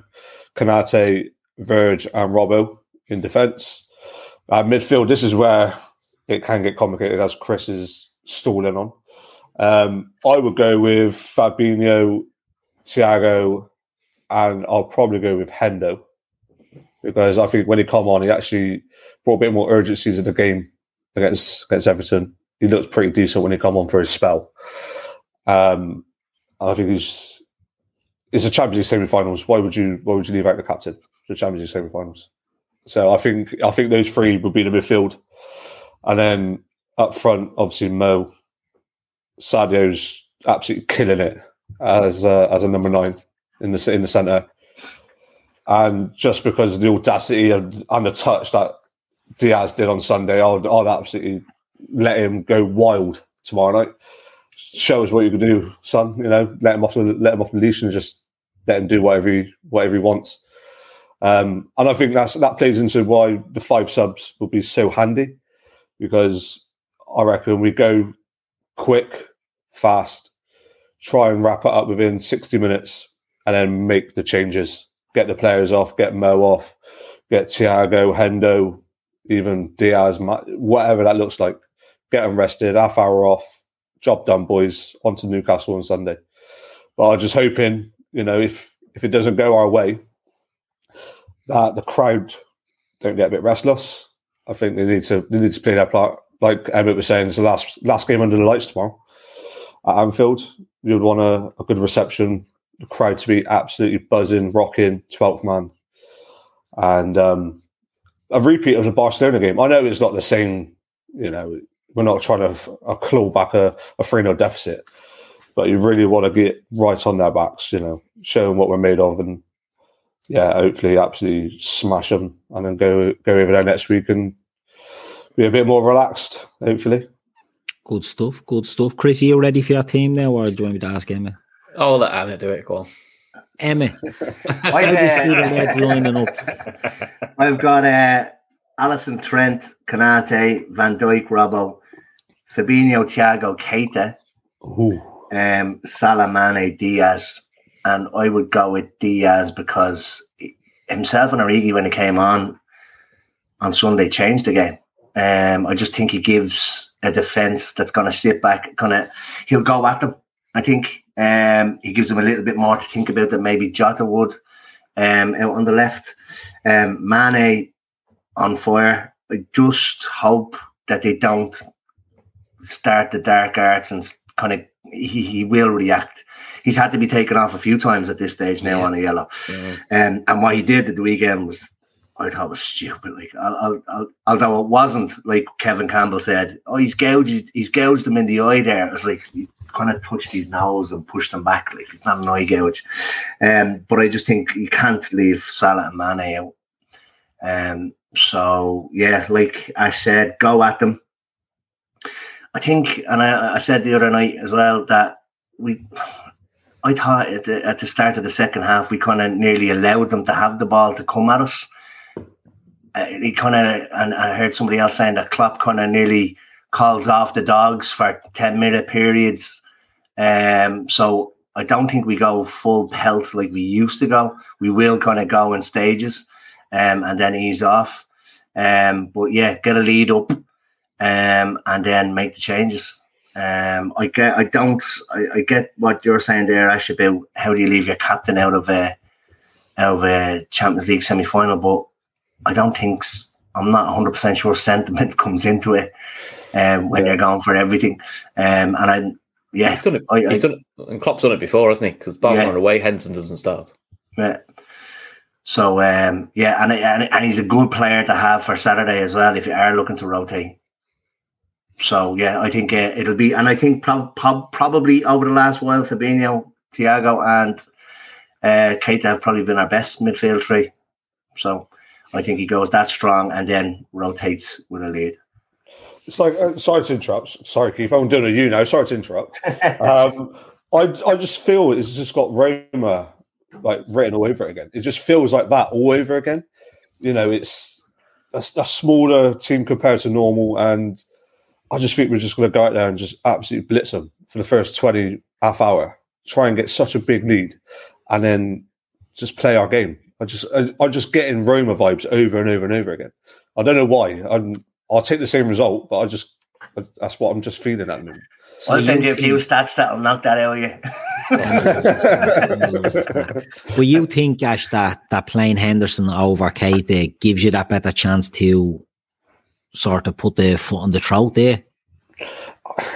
Konate, Verge and Robbo in defence. Uh, midfield, this is where it can get complicated, as Chris is stalling on. Um, I would go with Fabinho, Thiago, and I'll probably go with Hendo, because I think when he came on, he actually brought a bit more urgency to the game against against Everton. He looked pretty decent when he came on for his spell. Um, I think he's it's the Champions League semi-finals. Why would you why would you leave out the captain? The Champions League semi-finals. So I think I think those three would be the midfield, and then up front, obviously Mo. Sadio's absolutely killing it as uh, as a number nine in the in the centre, and just because of the audacity and, and the touch that Diaz did on Sunday, I'd, I'd absolutely let him go wild tomorrow night. Show us what you can do, son. You know, let him off the let him off the leash and just let him do whatever he whatever he wants. Um, and I think that's that plays into why the five subs will be so handy, because I reckon we go quick, fast, try and wrap it up within sixty minutes and then make the changes. Get the players off, get Mo off, get Thiago, Hendo, even Diaz, whatever that looks like. Get them rested, half hour off, job done, boys, on to Newcastle on Sunday. But I'm just hoping, you know, if, if it doesn't go our way, that the crowd don't get a bit restless. I think they need to they need to play their part. Like Emmett was saying, it's the last last game under the lights tomorrow at Anfield. You'd want a, a good reception, the crowd to be absolutely buzzing, rocking, twelfth man. And um, a repeat of the Barcelona game. I know it's not the same, you know, we're not trying to f- claw back a, a three nil deficit, but you really want to get right on their backs, you know, show them what we're made of, and, yeah, hopefully absolutely smash them and then go, go over there next week and be a bit more relaxed, hopefully. Good stuff, good stuff. Chris, are you ready for your team now, or do you want me to ask Emma? Oh, let Emma do it, go on. Emma, I see the Reds lining up. I've got uh, Alisson, Trent, Konate, Van Dijk, Robbo, Fabinho, Thiago, Keita, um, Salah, Mane, Diaz, and I would go with Diaz because himself and Origi, when he came on on Sunday, changed the game. Um, I just think he gives a defence that's going to sit back, going to he'll go at them. I think um, he gives them a little bit more to think about than maybe Jota would um, out on the left. Um, Mane on fire. I just hope that they don't start the dark arts and kind of he, he will react. He's had to be taken off a few times at this stage now yeah. on a yellow, yeah. um, and what he did at the weekend was. I thought it was stupid. Like, I'll, I'll, although it wasn't, like Kevin Campbell said, oh, he's gouged, he's gouged him in the eye there. It's like he kind of touched his nose and pushed him back. Like, it's not an eye gouge. Um, but I just think you can't leave Salah and Mane out. Um, so, yeah, like I said, go at them. I think, and I, I said the other night as well, that we... I thought at the, at the start of the second half, we kind of nearly allowed them to have the ball to come at us. Uh, he kind of, and I heard somebody else saying that Klopp kind of nearly calls off the dogs for ten minute periods. Um, so I don't think we go full pelt like we used to go. We will kind of go in stages um, and then ease off. Um, but yeah, get a lead up um, and then make the changes. Um, I get, I don't, I, I get what you're saying there, Ash, about how do you leave your captain out of a, out of a Champions League semi-final, but I don't think, I'm not one hundred percent sure sentiment comes into it um, when yeah. you're going for everything. Um, and I, yeah. He's done it, I, he's I, done it, and Klopp's done it before, hasn't he? Because Barcelona yeah. away, Henson doesn't start. Yeah. So, um, yeah, and, and and he's a good player to have for Saturday as well if you are looking to rotate. So, yeah, I think uh, it'll be, and I think pro- pro- probably over the last while, Fabinho, Thiago and uh, Keita have probably been our best midfield three. So, I think he goes that strong and then rotates with a lead. It's like, uh, sorry to interrupt. Sorry, Keith, I'm doing a you now. Sorry to interrupt. um, I I just feel it's just got Roma like written all over it again. It just feels like that all over again. You know, it's a, a smaller team compared to normal, and I just think we're just going to go out there and just absolutely blitz them for the first twenty half hour, try and get such a big lead, and then just play our game. I just I, I just get in Roma vibes over and over and over again. I don't know why. I'm, I'll take the same result, but I just that's what I'm just feeling at the moment. I'll send you a few stats that'll knock that out of you. Well, you think, Ash, that, that playing Henderson over Keita gives you that better chance to sort of put the foot on the throat there?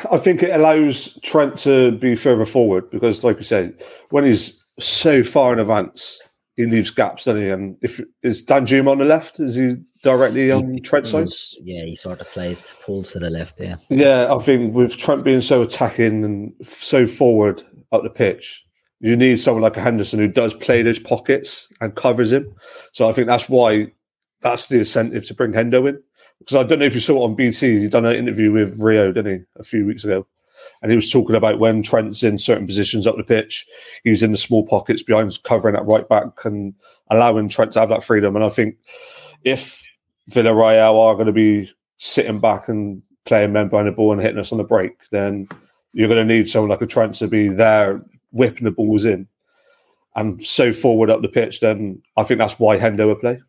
I think it allows Trent to be further forward because, like you said, when he's so far in advance, he leaves gaps, doesn't he? And if is Danjuma on the left? Is he directly on Trent's side? Yeah, he sort of plays, pulls to the left, yeah. Yeah, I think with Trent being so attacking and so forward up the pitch, you need someone like a Henderson who does play those pockets and covers him. So I think that's why that's the incentive to bring Hendo in. Because I don't know if you saw it on B T, he done an interview with Rio, didn't he, a few weeks ago? And he was talking about when Trent's in certain positions up the pitch, he's in the small pockets behind, covering that right back and allowing Trent to have that freedom. And I think if Villarreal are going to be sitting back and playing men behind the ball and hitting us on the break, then you're going to need someone like a Trent to be there whipping the balls in and so forward up the pitch. Then I think that's why Hendo would play.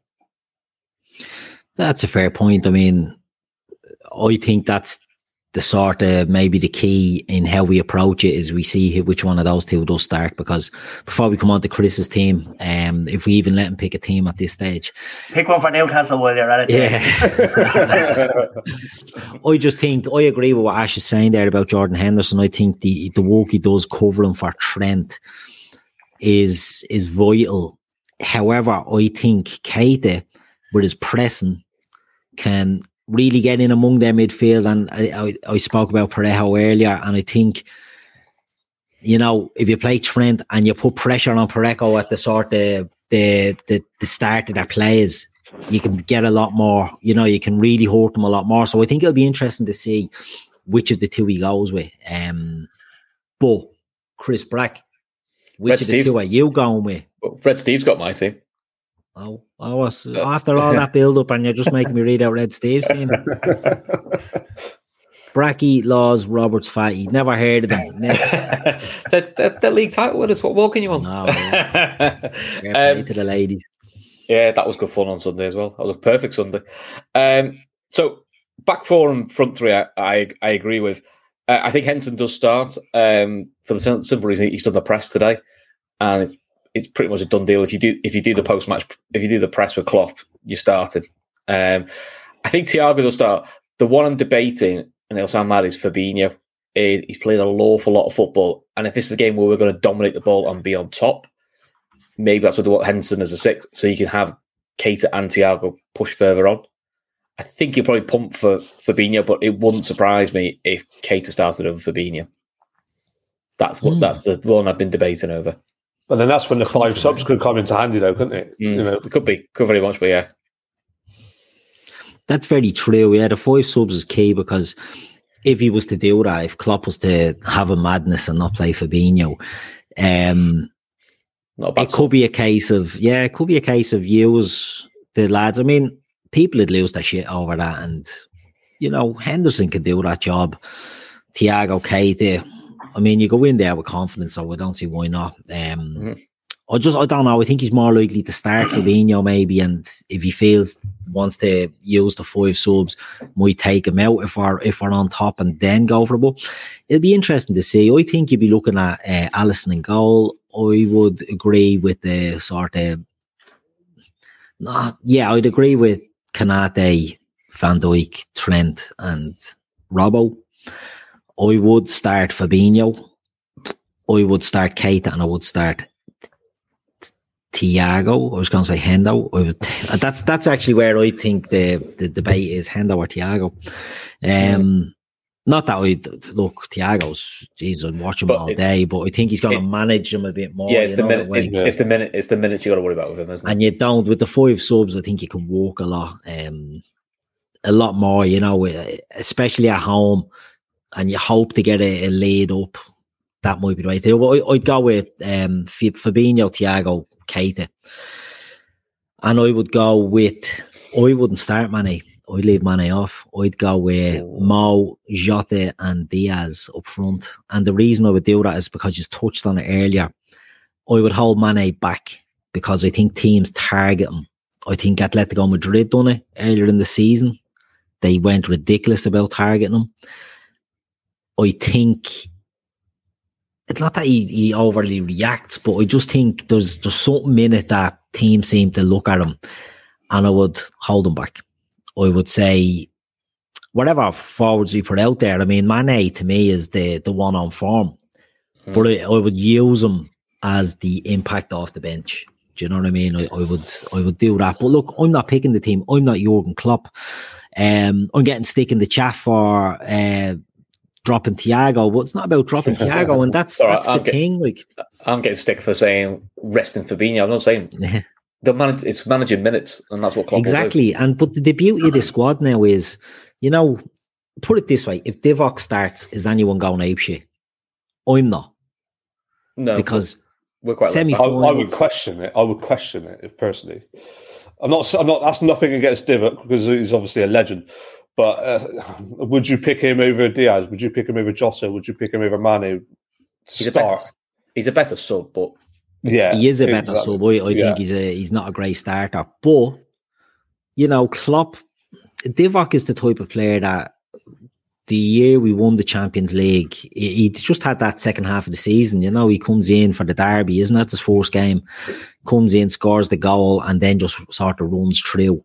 That's a fair point. I mean, I think that's the sort of maybe the key in how we approach it is we see which one of those two does start, because before we come on to Chris's team, um, if we even let him pick a team at this stage. Pick one for Newcastle while you're at it. Yeah. I just think, I agree with what Ash is saying there about Jordan Henderson. I think the, the work he does covering for Trent is, is vital. However, I think Keita, with his pressing, can really get in among their midfield. And I, I, I spoke about Parejo earlier, and I think, you know, if you play Trent and you put pressure on Parejo at the sort of the, the, the start of their plays, you can get a lot more, you know, you can really hurt them a lot more. So I think it'll be interesting to see which of the two he goes with. Um, but Chris Brack, which Fred of the Steve's, two are you going with? Fred Steve's got my team. Oh, I was after all that build-up, and you're just making me read out Red Steve's name. Bracky, Laws, Roberts, Fatty. Never heard of them. Next. that, that that league title is what more can you want? No, um, to the ladies. Yeah, that was good fun on Sunday as well. That was a perfect Sunday. Um, so back four and front three, I I, I agree with. Uh, I think Henson does start um, for the simple reason he's done the press today, and it's. It's pretty much a done deal. If you do, if you do the post match, if you do the press with Klopp, you're starting. Um, I think Thiago will start. The one I'm debating, and it'll sound mad, is Fabinho. He, he's played an awful lot of football, and if this is a game where we're going to dominate the ball and be on top, maybe that's what they want Henderson as a six, so you can have Keita and Thiago push further on. I think he'll probably pump for Fabinho, but it wouldn't surprise me if Keita started over Fabinho. That's what. Mm. That's the one I've been debating over. But then that's when the five subs could come into handy, though, couldn't it? Mm. You know, it could be, could very much be, yeah. That's very true. Yeah, the five subs is key, because if he was to do that, if Klopp was to have a madness and not play Fabinho, um, not it sub. could be a case of yeah, it could be a case of use the lads. I mean, people would lose their shit over that, and you know, Henderson can do that job. Thiago, Keita. I mean, you go in there with confidence, so I don't see why not. Um, mm-hmm. I just, I don't know. I think he's more likely to start Fabinho maybe, and if he feels wants to use the five subs, might take him out if we're if we're on top and then go for the ball. It'll be interesting to see. I think you'd be looking at uh, Alisson in goal. I would agree with the sort of, not yeah, I'd agree with Konate, Van Dijk, Trent, and Robbo. I would start Fabinho, I would start Keita, and I would start Thiago. I was going to say Hendo. Would, that's that's actually where I think the, the debate is, Hendo or Thiago. Um, not that I look, Thiago's, geez, I'd watch him but all day, but I think he's going to manage him a bit more. Yeah, it's, the, know, minute, way. It's the minute. It's the minutes you got to worry about with him, isn't it? And you don't with the five subs. I think you can walk a lot, um, a lot more. You know, especially at home. And you hope to get a, a lead up. That might be the way to do it. I'd go with um, Fabinho, Thiago, Keita. And I would go with, I wouldn't start Mane. I'd leave Mane off. I'd go with oh. Mo, Jota and Diaz up front. And the reason I would do that is because you touched on it earlier. I would hold Mane back because I think teams target him. I think Atletico Madrid done it earlier in the season. They went ridiculous about targeting him. I think it's not that he, he overly reacts, but I just think there's there's something in it that teams seem to look at him, and I would hold him back. I would say whatever forwards we put out there. I mean, Mane to me is the the one on form, mm. but I, I would use him as the impact off the bench. Do you know what I mean? I, I would I would do that. But look, I'm not picking the team. I'm not Jurgen Klopp. Um, I'm getting stick in the chat for uh, dropping Thiago. But it's not about dropping Thiago, and that's Sorry, that's I'm the get, thing. Like, I'm getting stick for saying resting Fabinho. I'm not saying the manage, it's managing minutes, and that's what Klopp exactly. Will do. And but the beauty of the squad now is, you know, put it this way: if Divock starts, is anyone going apeshit? I'm not. No, because. We're quite I, I would question it. I would question it if personally. I'm not. I'm not. That's nothing against Divock because he's obviously a legend. But uh, would you pick him over Diaz? Would you pick him over Jota? Would you pick him over Mane? To he's start, a better, he's a better sub, but yeah, he is a better exactly. sub. I, I yeah. think he's a. He's not a great starter, but you know, Klopp, Divock is the type of player that the year we won the Champions League, he just had that second half of the season. You know, he comes in for the derby, isn't that his first game? Comes in, scores the goal, and then just sort of runs through.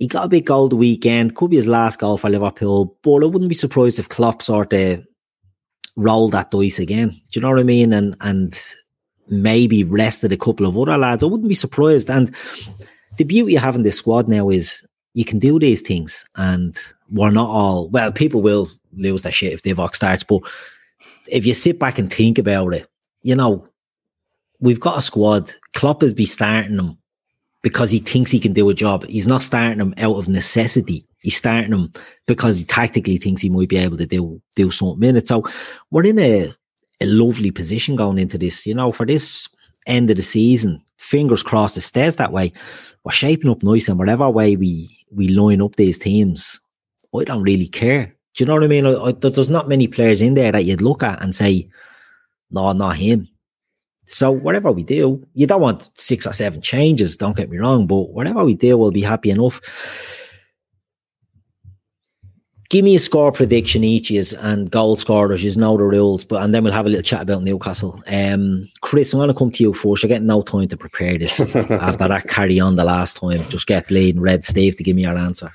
He got a big goal the weekend. Could be his last goal for Liverpool, but I wouldn't be surprised if Klopp sort of rolled that dice again. Do you know what I mean? And and maybe rested a couple of other lads. I wouldn't be surprised. And the beauty of having this squad now is you can do these things, and we're not all, well, people will lose their shit if Divock starts, but if you sit back and think about it, you know, we've got a squad. Klopp is be starting them because he thinks he can do a job. He's not starting them out of necessity. He's starting them because he tactically thinks he might be able to do, do something in it. So we're in a, a lovely position going into this, you know, for this end of the season. Fingers crossed it stays that way. We're shaping up nice, and whatever way we, we line up these teams, I don't really care. Do you know what I mean? I, I, there's not many players in there that you'd look at and say, no, not him. So whatever we do, you don't want six or seven changes, don't get me wrong, but whatever we do, we'll be happy enough. Give me a score prediction each is and goal scorers, you know the rules, but and then we'll have a little chat about Newcastle. Um, Chris, I'm going to come to you first. I get no time to prepare this. After that carry on the last time, just get bleeding red, Steve, to give me your answer.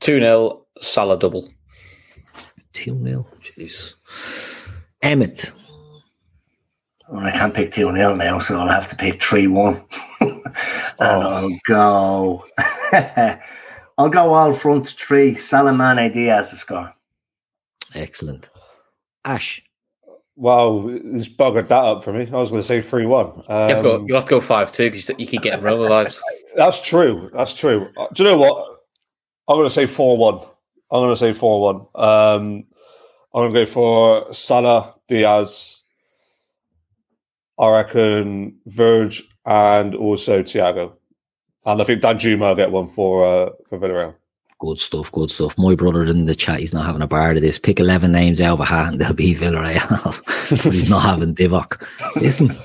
two nil, Salah double. two nil, jeez. Emmett. Well, I can't pick two nil now, so I'll have to pick three one. And oh. I'll go... I'll go all front three. Salah, Mane, Diaz to score. Excellent. Ash. Wow, he's buggered that up for me. I was going to say three one. Um, you, you have to go five two because you can get Roma vibes. That's true. That's true. Do you know what? I'm going to say four one. I'm going to say four one. Um, I'm going to go for Salah, Diaz, I reckon Virg, and also Thiago. And I think Danjuma will get one for uh, for Villarreal. Good stuff, good stuff. My brother in the chat, he's not having a bar to this. Pick eleven names out of a hat and they'll be Villarreal. But he's not having Divock. Listen,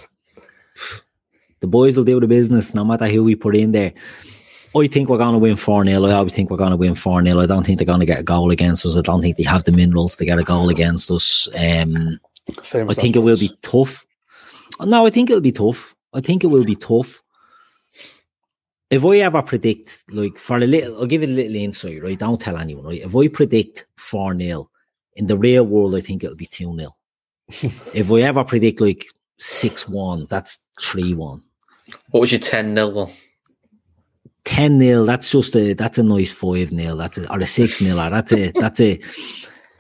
the boys will do the business no matter who we put in there. I think we're going to win four nil. I always think we're going to win four nil. I don't think they're going to get a goal against us. I don't think they have the minerals to get a goal against us. Um, I think it will be tough. No, I think it'll be tough. I think it will be tough. If I ever predict, like, for a little, I'll give it a little insight, right? Don't tell anyone, right? If I predict four nil, in the real world, I think it'll be two nil. If I ever predict, like, six one, that's three one. What was your ten nil one? ten nil, that's just a that's a nice five nil, that's a, or a six nil, that's a that's a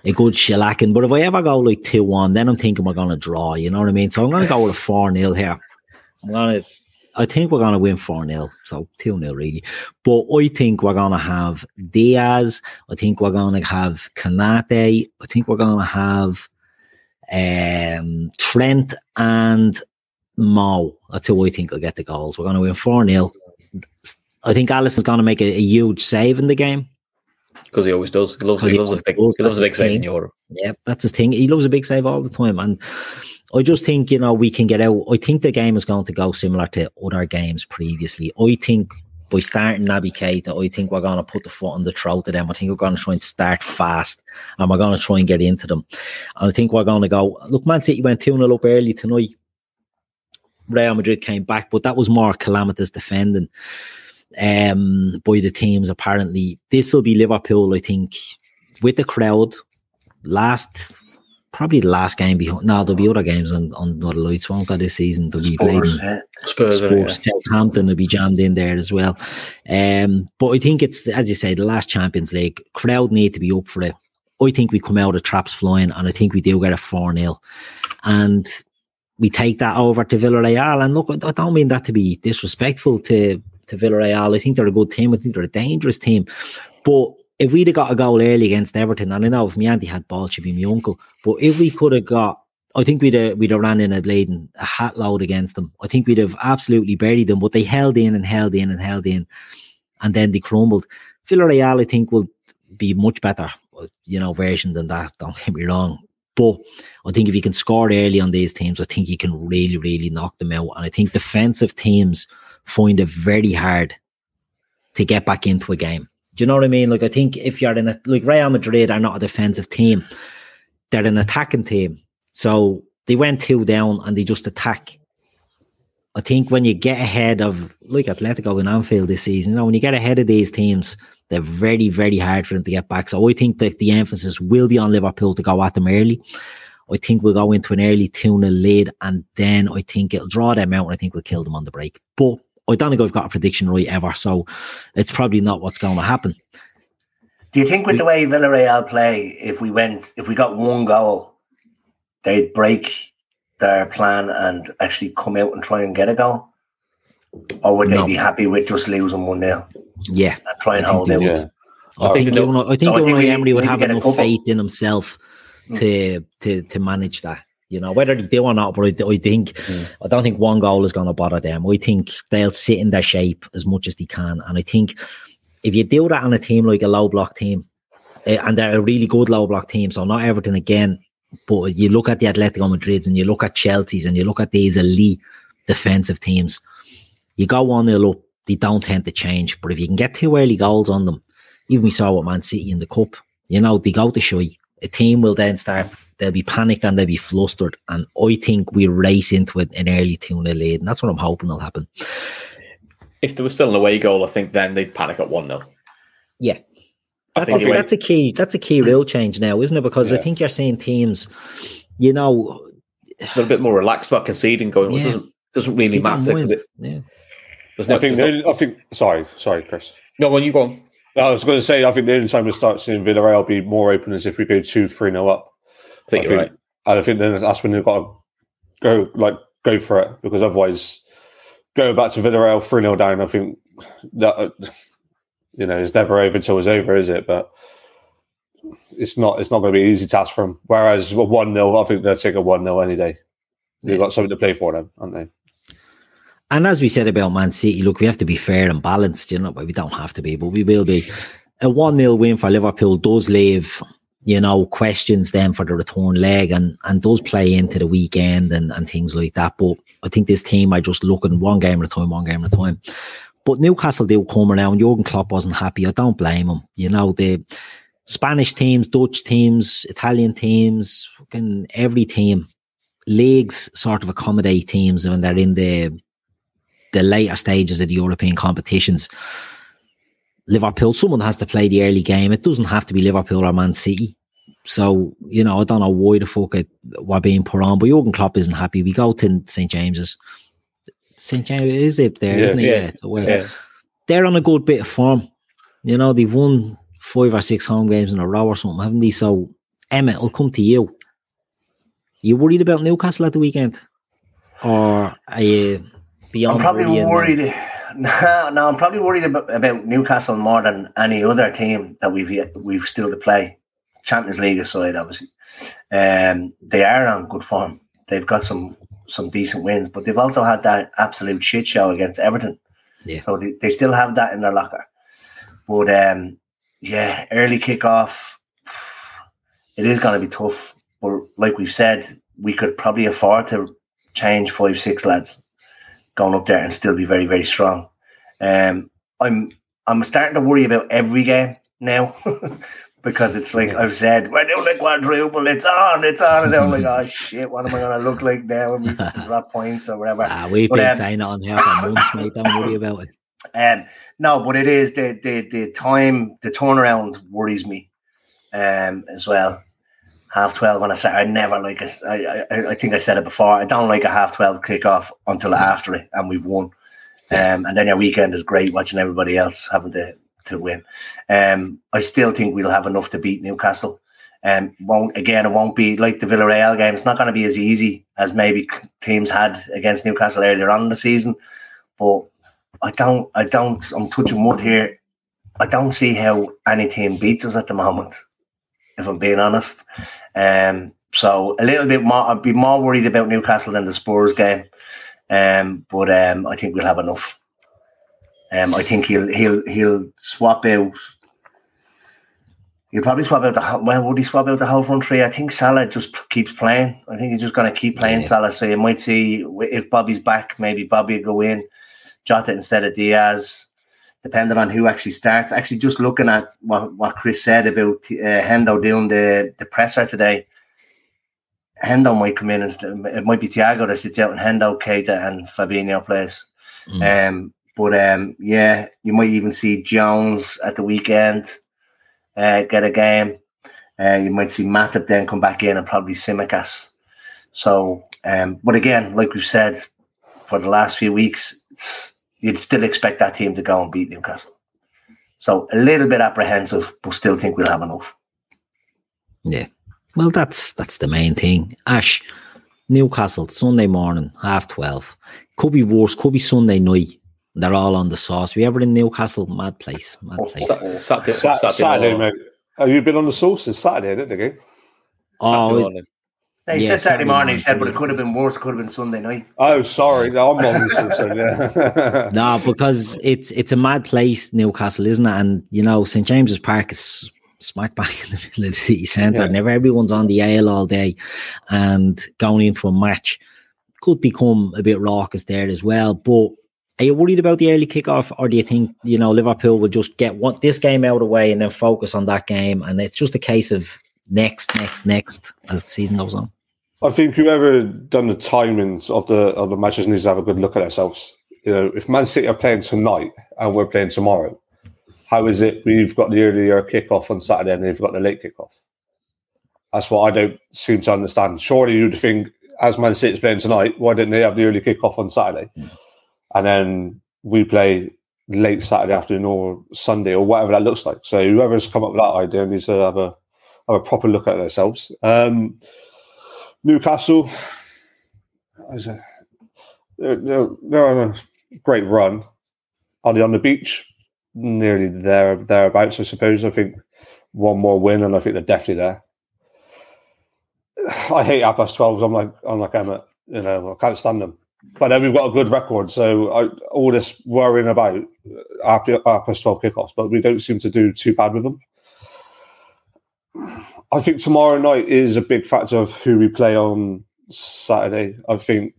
a good shellacking. But if I ever go like two one, then I'm thinking we're gonna draw, you know what I mean? So I'm gonna go with a four nil here. I'm gonna I think we're gonna win four nil, so two nil really. But I think we're gonna have Diaz, I think we're gonna have Konate, I think we're gonna have um Trent and Mo. That's who I think will get the goals. We're gonna win four nil. I think Alisson's going to make a, a huge save in the game. Because he always does. He loves, he he loves, a, big, does. He loves a big save in Europe. Yeah, that's his thing. He loves a big save all the time. And I just think, you know, we can get out. I think the game is going to go similar to other games previously. I think by starting Naby Keita, I think we're going to put the foot on the throat of them. I think we're going to try and start fast and we're going to try and get into them. And I think we're going to go, look, Man City went two nil up early tonight. Real Madrid came back, but that was more calamitous defending um, by the teams, apparently. This will be Liverpool, I think, with the crowd. Last, probably the last game. Behind, no, there'll be other games on, on the lights, won't there, this season? They'll be Spurs, played. Spurs, Spurs yeah. Southampton will be jammed in there as well. Um, but I think it's, as you say, the last Champions League. Crowd need to be up for it. I think we come out of traps flying, and I think we do get a four nil. And we take that over to Villarreal, and look, I don't mean that to be disrespectful to, to Villarreal. I think they're a good team. I think they're a dangerous team. But if we'd have got a goal early against Everton, and I know if my auntie had ball, she'd be my uncle. But if we could have got, I think we'd have, we'd have ran in a bleeding a hat load against them. I think we'd have absolutely buried them. But they held in and held in and held in, and then they crumbled. Villarreal, I think, will be much better, you know, version than that. Don't get me wrong. But I think if you can score early on these teams, I think you can really, really knock them out. And I think defensive teams find it very hard to get back into a game. Do you know what I mean? Like, I think if you're in a, like Real Madrid are not a defensive team. They're an attacking team. So they went two down and they just attack. I think when you get ahead of, like Atletico and Anfield this season, you know, when you get ahead of these teams, they're very, very hard for them to get back. So I think that the emphasis will be on Liverpool to go at them early. I think we'll go into an early two nil lead, and then I think it'll draw them out, and I think we'll kill them on the break. But I don't think I've got a prediction right ever, so it's probably not what's going to happen. Do you think with we, the way Villarreal play, if we went, if we got one goal, they'd break their plan and actually come out and try and get a goal? Or would they no. be happy with just losing one nil? Yeah. And try and hold it. Yeah. I, I think Unai Emery would have enough faith in himself mm. to, to to manage that. You know, whether they do or not, but I, I think mm. I don't think one goal is going to bother them. I think they'll sit in their shape as much as they can. And I think if you do that on a team like a low block team, and they're a really good low block team, so not everything again, but you look at the Atletico Madrids and you look at Chelsea's and you look at these elite defensive teams, you go one nil up, they don't tend to change. But if you can get two early goals on them, even we saw what Man City in the Cup, you know, they go to shy. A team will then start, they'll be panicked and they'll be flustered. And I think we race into it an early two nil lead. And that's what I'm hoping will happen. If there was still an away goal, I think then they'd panic at one nil. Yeah. That's a, that's a key that's a key rule change now, isn't it? Because yeah. I think you're seeing teams, you know, they're a bit more relaxed about conceding, going, well, yeah. it doesn't doesn't really matter. It, yeah. no, I think no, I think sorry, sorry, Chris. No, when well, you go on. I was going to say I think the only time we start seeing Villarreal be more open is if we go two three nil up. I think I you're think, right. And I think then that's when they've got to go like go for it, because otherwise going back to Villarreal three nil down, I think that uh, you know, it's never over till it's over, is it? But it's not it's not going to be an easy task for them. Whereas a one nil, I think they'll take a one nil any day. They've yeah. got something to play for them, haven't they? And as we said about Man City, look, we have to be fair and balanced, you know, but we don't have to be, but we will be. A one nil win for Liverpool does leave, you know, questions then for the return leg and, and does play into the weekend and, and things like that. But I think this team are just looking one game at a time, one game at a time. But Newcastle did come around. Jurgen Klopp wasn't happy. I don't blame him. You know, the Spanish teams, Dutch teams, Italian teams, fucking every team, leagues sort of accommodate teams when they're in the the later stages of the European competitions. Liverpool, someone has to play the early game. It doesn't have to be Liverpool or Man City. So, you know, I don't know why the fuck it were being put on, but Jurgen Klopp isn't happy. We go to Saint James's. Saint James is it there, yes, isn't it? Yes, yeah, yeah. They're on a good bit of form. You know, they've won five or six home games in a row or something, haven't they? So, Emmett, I'll come to you. Are you worried about Newcastle at the weekend? Or are you beyond I'm probably worried. No, no, I'm probably worried about, about Newcastle more than any other team that we've yet, we've still to play. Champions League aside, obviously. Um, they are on good form. They've got some... some decent wins, but they've also had that absolute shit show against Everton. Yeah. So they, they still have that in their locker. But um, yeah, early kickoff, it is going to be tough. But like we've said, we could probably afford to change five, six lads going up there and still be very, very strong. Um, I'm I'm starting to worry about every game now because it's like yeah. I've said, we're doing the quadruple, it's on, it's on. And I'm like, oh shit, what am I going to look like now when we drop points or whatever? Ah, we've but, been um, saying it on here for months, mate. Don't worry about it. Um, no, but it is the, the, the time, the turnaround worries me um, as well. Half twelve on a Saturday, I never like a, I, I, I think I said it before, I don't like a half twelve kickoff until after it and we've won. Um, and then your weekend is great watching everybody else having to, to win. Um, I still think we'll have enough to beat Newcastle. Um, won't again, it won't be like the Villarreal game. It's not going to be as easy as maybe teams had against Newcastle earlier on in the season. But I don't, I don't, I'm touching wood here. I don't see how any team beats us at the moment, if I'm being honest. Um, so a little bit more, I'd be more worried about Newcastle than the Spurs game. Um, but um, I think we'll have enough. Um, I think he'll he'll he'll swap out. He'll probably swap out the well. Would he swap out the whole front three? I think Salah just p- keeps playing. I think he's just going to keep playing yeah. Salah. So you might see if Bobby's back, maybe Bobby will go in, Jota instead of Diaz, depending on who actually starts. Actually, just looking at what, what Chris said about uh, Hendo doing the, the presser today. Hendo might come in and it might be Thiago that sits out and Hendo, Keita and Fabinho plays. Mm. Um, but um, yeah, you might even see Jones at the weekend uh, get a game. Uh, you might see Matip then come back in and probably Tsimikas. So, um, but again, like we've said for the last few weeks, it's, you'd still expect that team to go and beat Newcastle. So a little bit apprehensive, but still think we'll have enough. Yeah. Well, that's that's the main thing. Ash, Newcastle, Sunday morning, half twelve. Could be worse, could be Sunday night. They're all on the sauce. We ever in Newcastle? Mad place. Mad place. Oh, Saturday, Saturday, Saturday mate. Have you been on the sauce since Saturday, didn't you? Oh, morning. They yeah, said Saturday morning, he said, but it could have been worse, could have been Sunday night. Oh, sorry. No, I'm not on the sauce. Yeah. No, because it's it's a mad place, Newcastle, isn't it? And, you know, Saint James's Park is smack back in the middle of the city centre, yeah. and if everyone's on the ale all day and going into a match could become a bit raucous there as well. But are you worried about the early kickoff, or do you think, you know, Liverpool will just get what this game out of the way and then focus on that game, and it's just a case of next, next, next as the season goes on? I think whoever done the timings of the of the matches needs to have a good look at ourselves. You know, if Man City are playing tonight and we're playing tomorrow, how is it we've got the earlier kickoff on Saturday and they've got the late kickoff? That's what I don't seem to understand. Surely you'd think, as Man City's playing tonight, why didn't they have the early kickoff on Saturday? Mm. And then we play late Saturday afternoon or Sunday or whatever that looks like. So whoever's come up with that idea needs to have a have a proper look at themselves. Um, Newcastle, they're, they're on a great run. Are they on the beach? Nearly there, thereabouts, I suppose. I think one more win, and I think they're definitely there. I hate half past twelves. I'm like, I'm like Emmett. You know, I can't stand them. But then we've got a good record, so I, all this worrying about half past twelve kickoffs, but we don't seem to do too bad with them. I think tomorrow night is a big factor of who we play on Saturday. I think.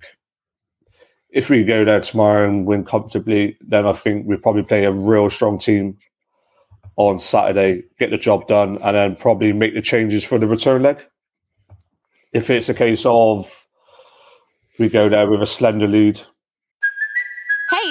If we go there tomorrow and win comfortably, then I think we probably play a real strong team on Saturday, get the job done, and then probably make the changes for the return leg. If it's a case of we go there with a slender lead. Hey,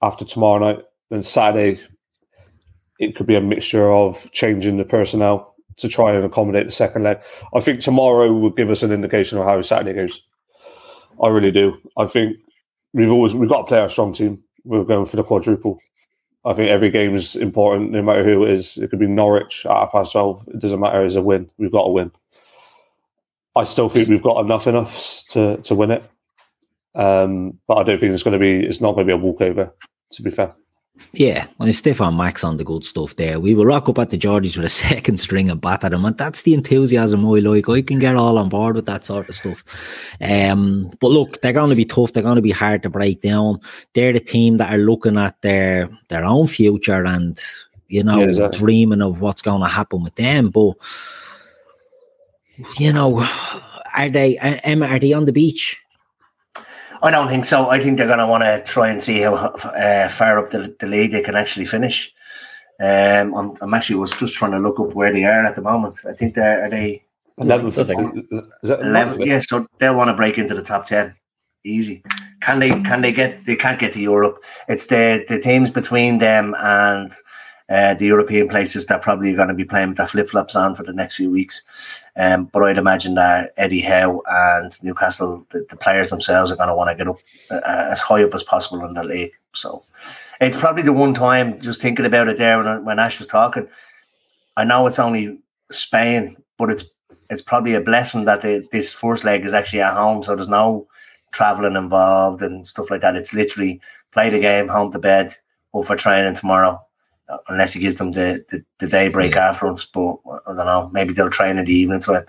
After tomorrow night, then Saturday, it could be a mixture of changing the personnel to try and accommodate the second leg. I think tomorrow will give us an indication of how Saturday goes. I really do. I think we've always we've got to play our strong team. We're going for the quadruple. I think every game is important, no matter who it is. It could be Norwich at half past twelve. It doesn't matter. It's a win. We've got to win. I still think we've got enough in us to, to win it. Um, but I don't think it's going to be, it's not going to be a walkover, to be fair. Yeah, when Stefan Max on the good stuff there, we will rock up at the Geordies with a second string and batter them, and that's the enthusiasm I like. I can get all on board with that sort of stuff. Um, but look, they're going to be tough. They're going to be hard to break down. They're the team that are looking at their their own future and, you know, yeah, exactly. dreaming of what's going to happen with them. But, you know, are they, Emma, are they on the beach? I don't think so. I think they're going to want to try and see how uh, far up the, the league they can actually finish. Um, I'm, I'm actually was just trying to look up where they are at the moment. I think they're are they eleventh. Is that eleventh? Yeah, so they'll want to break into the top ten. Easy. Can they? Can they get? They can't get to Europe. It's the the teams between them and uh, the European places that probably are going to be playing with their flip flops on for the next few weeks. Um, but I'd imagine that Eddie Howe and Newcastle, the, the players themselves, are going to want to get up uh, as high up as possible in the league. So it's probably the one time, just thinking about it there when, when Ash was talking, I know it's only Spain, but it's it's probably a blessing that they, this first leg is actually at home, so there's no travelling involved and stuff like that. It's literally play the game, home to bed, up for training tomorrow. Unless he gives them the, the, the day break yeah. afterwards, but I don't know, maybe they'll train in the evening time.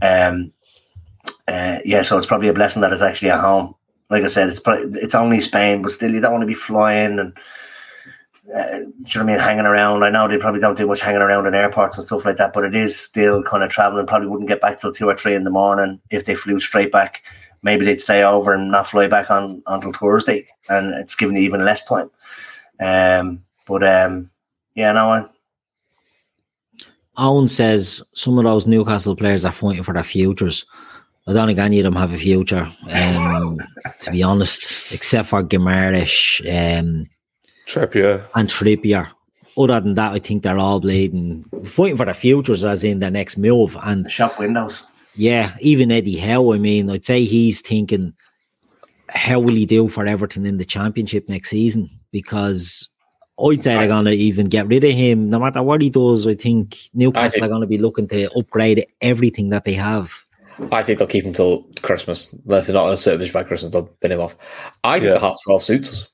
Um, uh, yeah, so it's probably a blessing that it's actually at home. Like I said, it's probably, it's only Spain, but still you don't want to be flying and, uh, do you know what I mean, hanging around. I know they probably don't do much hanging around in airports and stuff like that, but it is still kind of travelling. Probably wouldn't get back till two or three in the morning if they flew straight back. Maybe they'd stay over and not fly back on until Thursday, and it's given even less time. Um, but, um, Yeah, no one. Owen says some of those Newcastle players are fighting for their futures. I don't think any of them have a future, um, to be honest, except for Guimaraes, um, Trippier, and Trippier. Other than that, I think they're all bleeding, fighting for their futures, as in their next move and shop windows. Yeah, even Eddie Howe. I mean, I'd say he's thinking, how will he do for Everton in the Championship next season? Because I'd say they're going to even get rid of him. No matter what he does, I think Newcastle I think, are going to be looking to upgrade everything that they have. I think they'll keep him till Christmas. If they're not on a service by Christmas, they'll bin him off. I think yeah. the Hearts twelve suits us.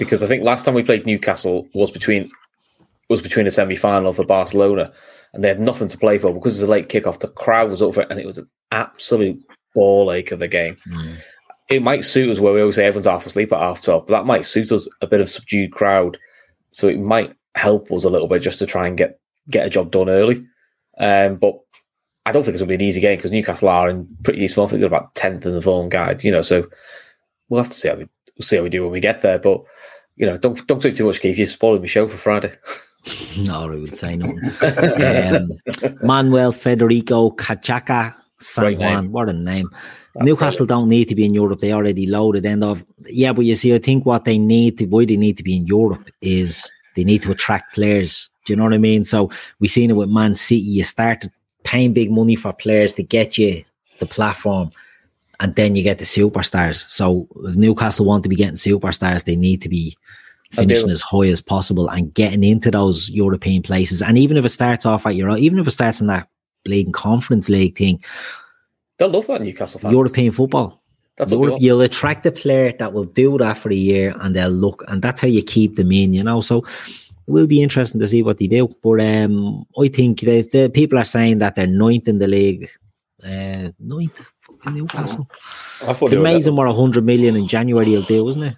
Because I think last time we played Newcastle was between was between a semi-final for Barcelona, and they had nothing to play for because it was a late kickoff. The crowd was up for it, and it was an absolute ball ache of a game. Mm. It might suit us where we always say everyone's half asleep at half twelve, but that might suit us a bit of subdued crowd. So it might help us a little bit just to try and get, get a job done early. Um, but I don't think it's going to be an easy game because Newcastle are in pretty decent form. I think they're about tenth in the form guide, you know, so we'll have to see how, they, we'll see how we do when we get there. But, you know, don't don't say too much, Keith. You're spoiling my show for Friday. No, I would say nothing. um, Manuel Federico Cachaca. San Juan, what a name. That's Newcastle brilliant. Don't need to be in Europe. They already loaded end of. Yeah, but you see, I think what they need to, why they need to be in Europe is they need to attract players. Do you know what I mean? So we've seen it with Man City. You started paying big money for players to get you the platform, and then you get the superstars. So if Newcastle want to be getting superstars, they need to be finishing as high as possible and getting into those European places. And even if it starts off at Euro, even if it starts in that league and Conference League thing, they'll love that. Newcastle fans, European football, that's Europe, what you'll attract a player that will do that for a year, and they'll look, and that's how you keep them in, you know. So it will be interesting to see what they do, but um, I think the, the people are saying that they're ninth in the league, uh, ninth fucking Newcastle. I thought it's amazing what one hundred million in January he'll do, isn't it?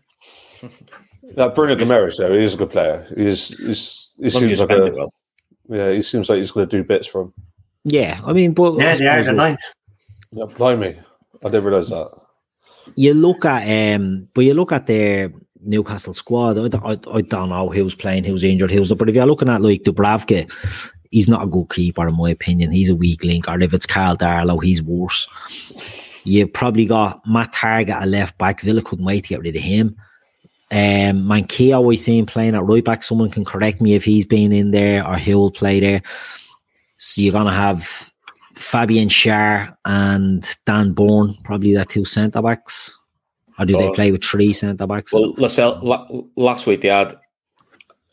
That Bruno Guimaraes though, he is a good player. He is, he's, he seems like a, well. yeah, he seems like he's going to do bits for him. Yeah, I mean, but yeah, they are the ninth. Yeah, blimey, I didn't realise that. You look at, um, but you look at their Newcastle squad. I, I, I don't know who's playing, who's injured, who's not. But if you're looking at like Dubravka, he's not a good keeper in my opinion. He's a weak link. Or if it's Carl Darlow, he's worse. You probably got Matt Target at left back. Villa couldn't wait to get rid of him. Um, Mankia, always seen playing at right back. Someone can correct me if he's been in there or who will play there. So you're going to have Fabian Schär and Dan Bourne, probably the two centre-backs. Or do oh, they play with three centre-backs? Well, last week they had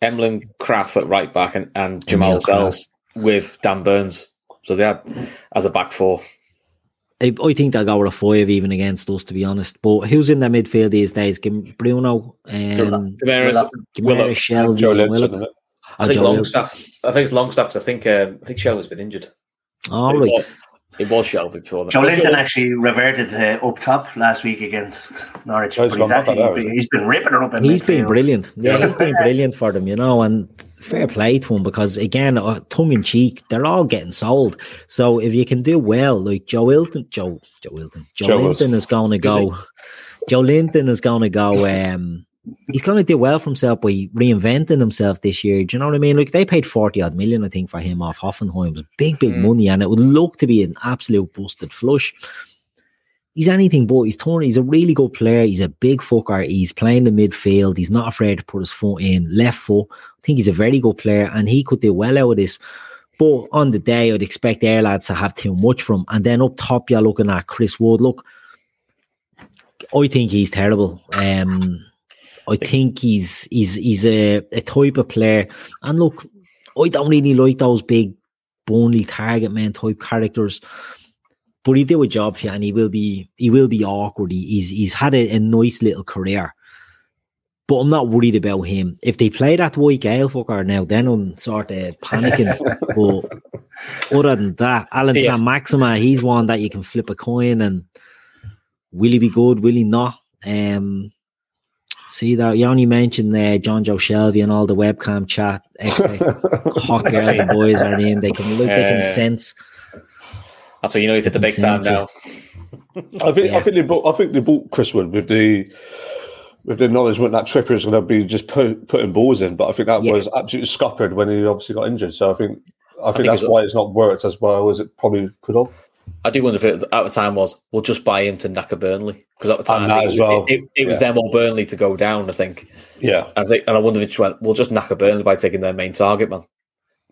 Emlyn Kraft at right back and, and Jamal Sells with Dan Burns. So they had as a back four. I, I think they'll go with a five even against us, to be honest. But who's in their midfield these days? Bruno, um, Guimaraes, Shelby, Joe Linton. I, I think Longstaff. I think it's Longstaff because I think um, I think Shelby's been injured. Oh, right. It was, it was Shelby before. Joe Linton actually reverted uh, up top last week against Norwich. But he's, actually, out, been, he's been ripping it up. In he's midfield. been brilliant. Yeah, he's been brilliant for them, you know. And fair play to him because again, uh, tongue in cheek, they're all getting sold. So if you can do well, like Joe Linton, Joe Joe Linton, Joe, Joe Linton is going to go. Joe Linton is going to go. Um, He's going to do well for himself by reinventing himself this year. Do you know what I mean? Like, they paid forty odd million, I think, for him off Hoffenheim's big, big mm. money, and it would look to be an absolute busted flush. He's anything but. He's torn. He's a really good player. He's a big fucker. He's playing the midfield. He's not afraid to put his foot in. Left foot. I think he's a very good player, and he could do well out of this. But on the day, I'd expect their lads to have too much from him. And then up top, you're looking at Chris Wood. Look, I think he's terrible. Um... I think he's he's he's a, a type of player. And look, I don't really like those big, bony target man type characters. But he do a job for you, and he will be he will be awkward. He, he's he's had a, a nice little career. But I'm not worried about him. If they play that white Gale fucker now, then I'm sort of panicking. But other than that, Alan yes. San Maxima, he's one that you can flip a coin and will he be good? Will he not? Um See, there, you only mentioned uh, John Joe Shelby and all the webcam chat. Hot girls and boys are in. They can look, uh, they can sense. That's what you know you've hit the big time now. I think yeah. I think they bought I think they bought Chris Wood with the with the knowledge that Trippier is going to be just put, putting balls in. But I think that yeah. was absolutely scuppered when he obviously got injured. So I think I think, I think that's it's why up. It's not worked as well as it probably could have. I do wonder if it at the time was we'll just buy him to knacker Burnley because at the time it, as well. it, it, it was yeah. them or Burnley to go down. I think, yeah. I think, and I wonder if it just went we'll just knacker Burnley by taking their main target man.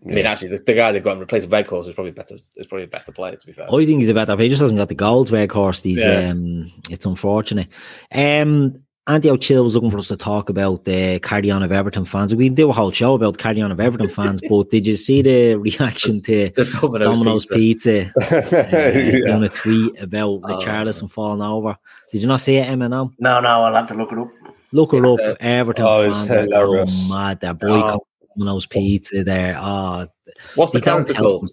Yeah. I mean, actually, the, the guy they've got and replaced Weghorst is probably better. Is probably a better player to be fair. I think he's a better player. He just hasn't got the goals. Weghorst, he's yeah. um, it's unfortunate. Um, Andy O'Chill was looking for us to talk about the Carry On of Everton fans. We can do a whole show about Carry On of Everton fans, but did you see the reaction to the Domino's, Domino's Pizza, pizza uh, yeah. on a tweet about oh, Richarlison falling over? Did you not see it, Emma? No, no, no I'll have to look it up. Look it up. It. Everton oh, fans are hilarious. Mad. They're boycotting oh. Domino's Pizza there. Oh, what's the character called?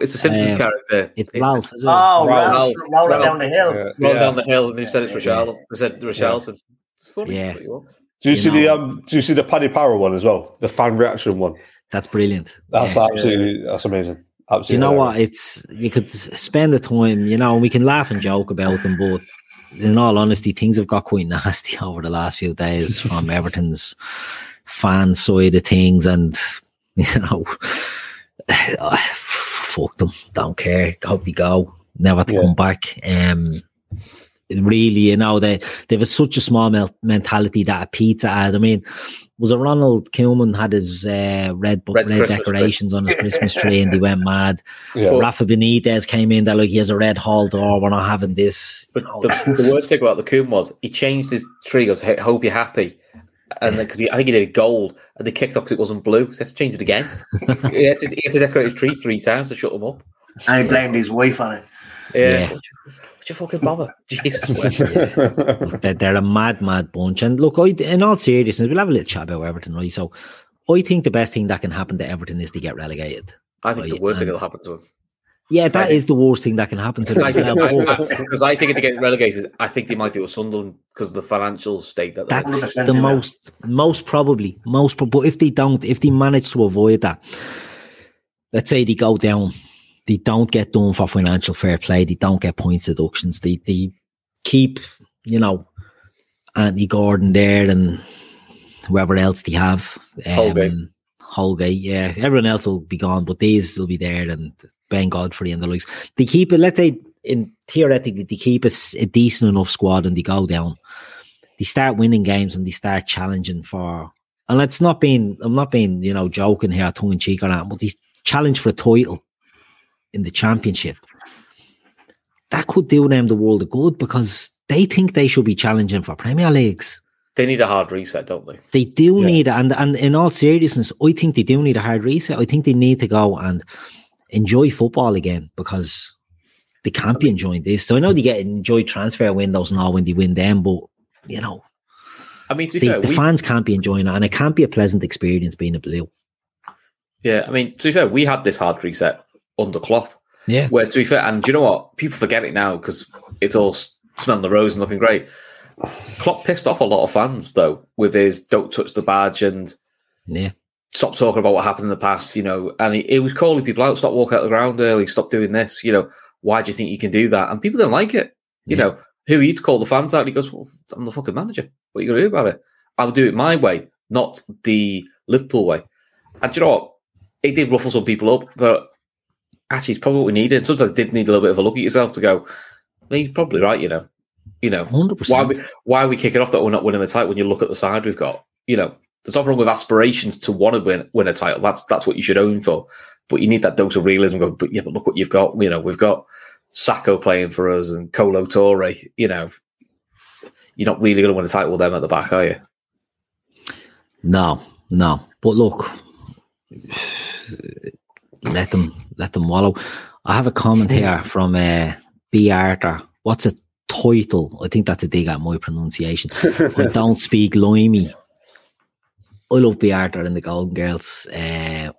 It's a Simpsons um, character. It's Ralph, isn't it? Oh, Ralph. Rolling down the hill. Yeah. Rolling yeah. down the hill, and they said it's Richarlison. They said Richarlison. Yeah. It's funny. Yeah. What you want. Do you, you see know. the um, Do you see the Paddy Power one as well? The fan reaction one. That's brilliant. That's yeah. absolutely. That's amazing. Absolutely. You know hilarious. what? It's you could spend the time. You know, and we can laugh and joke about them, but in all honesty, things have got quite nasty over the last few days from Everton's fan side of things, and you know. Fuck them, don't care. Hope they go, never to yeah. come back. Um, really, you know, they they have such a small mel- mentality that a pizza ad. I mean, was it Ronald Koeman had his uh, red book, red, red decorations tree. on his Christmas tree, and they went mad. Yeah. Rafa Benitez came in. They're like, he has a red hall door. We're not having this. But the, the worst thing about the Koeman was he changed his tree. He goes, hey, hope you're happy. And because I think he did gold, and they kicked off because it wasn't blue, so he had to change it again. he, had to, he had to decorate his tree three times to shut him up. And he blamed his wife on it. Yeah, yeah. Would you fucking bother? Jesus, yeah. Look, they're, they're a mad, mad bunch. And look, I, in all seriousness, we'll have a little chat about Everton, right? So, I think the best thing that can happen to Everton is to get relegated. I think right? it's the worst and, thing that'll happen to him. Yeah, that is the worst thing that can happen to them. Because I, I, I think if they get relegated, I think they might do a Sunderland because of the financial state. That That's the most, out. most probably, most. But if they don't, if they manage to avoid that, let's say they go down, they don't get done for financial fair play, they don't get points deductions, they they keep, you know, Anthony Gordon there and whoever else they have. Um, Holgate. Holgate, yeah. Everyone else will be gone, but these will be there and Ben Godfrey and the likes. They keep it, let's say, in theoretically, they keep a, a decent enough squad and they go down. They start winning games and they start challenging for, and it's not being, I'm not being, you know, joking here, tongue in cheek or that, but they challenge for a title in the championship. That could do them the world of good because they think they should be challenging for Premier Leagues. They need a hard reset, don't they? They do yeah. need, and and in all seriousness, I think they do need a hard reset. I think they need to go and enjoy football again, because they can't be enjoying this. So I know they get enjoy transfer windows and all when they win them, but you know, I mean, to be they, fair, the we, fans can't be enjoying it, and it can't be a pleasant experience being a blue. Yeah, I mean, to be fair, we had this hard reset under Klopp. Yeah, where to be fair, and do you know what? People forget it now because it's all smelling the rose and looking great. Klopp pissed off a lot of fans though with his "don't touch the badge" and yeah, stop talking about what happened in the past, you know. And he, he was calling people out, stop walking out the ground early, stop doing this, you know. Why do you think you can do that? And people didn't like it, you yeah. know. Who he'd call the fans out? And he goes, well, "I'm the fucking manager. What are you gonna do about it? I'll do it my way, not the Liverpool way." And do you know what? It did ruffle some people up, but actually, it's probably what we needed. Sometimes I did need a little bit of a look at yourself to go, well, he's probably right, you know. You know, one hundred percent. Why are we, why are we kicking off that we're not winning the title when you look at the side we've got? You know, there's nothing wrong with aspirations to want to win, win a title. That's that's what you should aim for. But you need that dose of realism. Going, but yeah, but look what you've got. You know, we've got Sacco playing for us and Colo Torre. You know, you're not really going to win a title with them at the back, are you? No, no. But look, let them let them wallow. I have a comment here from uh, B. Arthur. What's a title? I think that's a dig at my pronunciation. I don't speak limey. I love B. Arthur and the Golden Girls. Uh,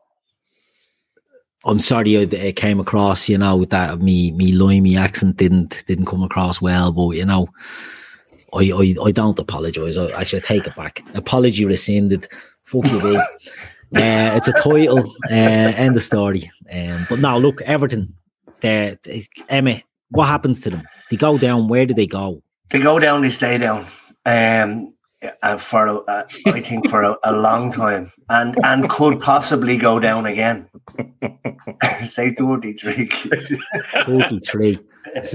I'm sorry I, I came across, you know, with that me me limey accent didn't didn't come across well, but you know, I I, I don't apologise. I actually take it back. Apology rescinded. Fuck you, babe. Uh, it's a title. Uh, end of story. Um, but now look, Everton. They're, they're, Emmett, what happens to them? They go down. Where do they go? They go down. They stay down. Um, and for a, uh, I think for a, a long time, and and could possibly go down again. Say thirty-three. thirty-three.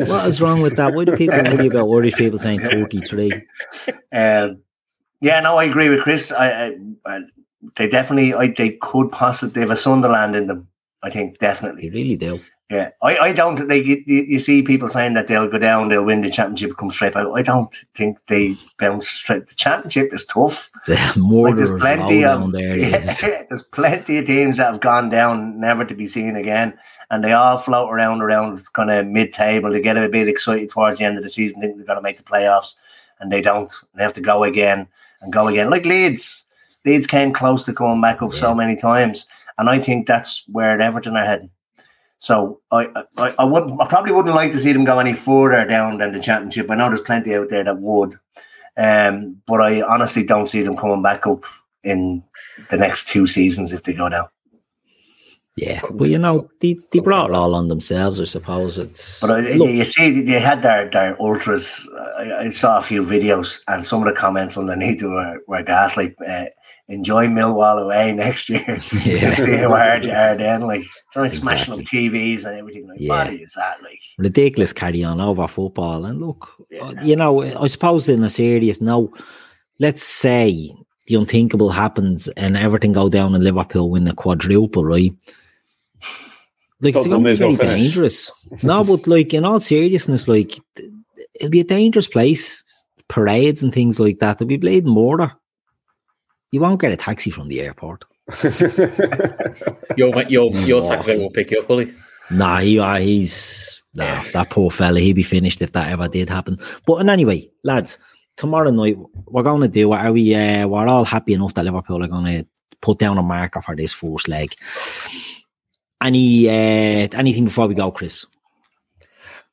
What is wrong with that? Why do people worry about Irish people saying thirty-three? Um, yeah, no, I agree with Chris. I. I, I They definitely, I, they could possibly, they have a Sunderland in them, I think, definitely. They really do. Yeah. I, I don't, they, you, you see people saying that they'll go down, they'll win the championship, come straight out. I don't think they bounce straight. The championship is tough. More like, there's plenty of, there, yeah, there's plenty of teams that have gone down, never to be seen again. And they all float around, around kind of mid-table. They get a bit excited towards the end of the season, think they're going to make the playoffs, and they don't. They have to go again and go again. Like Leeds. Leeds came close to going back up yeah. so many times, and I think that's where Everton are heading. So I, I, I wouldn't, I probably wouldn't like to see them go any further down than the championship. I know there's plenty out there that would, um, but I honestly don't see them coming back up in the next two seasons if they go down. Yeah, well, you know, they, they brought it all on themselves, I suppose. It's, but I, you see, they had their, their ultras. I, I saw a few videos, and some of the comments underneath were, were ghastly. Uh, Enjoy Millwall away next year. Yeah. See how hard you are then. Like, trying exactly. smashing up T Vs and everything. Like, yeah. What is that like? Ridiculous carry on over football. And look, yeah. you know, I suppose in a serious note, let's say the unthinkable happens and everything go down and Liverpool win the quadruple, right? Like, it's going to be very dangerous. No, but like, in all seriousness, like, it'll be a dangerous place. Parades and things like that. There'll be bleeding murder. You won't get a taxi from the airport. your your your oh. taxi won't pick you up, will he? Nah, he, uh, he's nah, yeah. that poor fella. He'd be finished if that ever did happen. But and anyway, lads, tomorrow night we're going to do. Are we? Uh, we're all happy enough that Liverpool are going to put down a marker for this first leg. Any uh, anything before we go, Chris?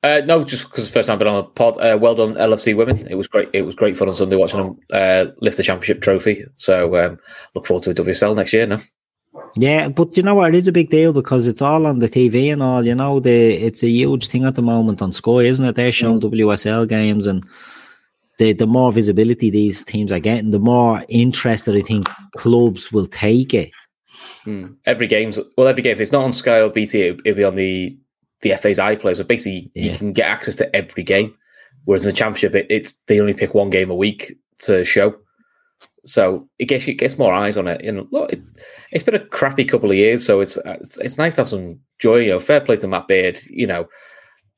Uh, no, just because it's the first time I've been on a pod. Uh, well done, L F C Women. It was great. It was great fun on Sunday watching them uh, lift the championship trophy. So um, look forward to a W S L next year now. Yeah, but you know what? It is a big deal because it's all on the T V and all. You know, the it's a huge thing at the moment on Sky, isn't it? They're showing mm. W S L games, and the the more visibility these teams are getting, the more interest that I think clubs will take it. Mm. Every game's well, every game. If it's not on Sky or B T, it, it'll be on the. The F A's iPlayer, so basically yeah. you can get access to every game, whereas in the championship it, it's they only pick one game a week to show, so it gets it gets more eyes on it. And look, it, it's been a crappy couple of years, so it's, it's it's nice to have some joy. You know, fair play to Matt Beard. You know,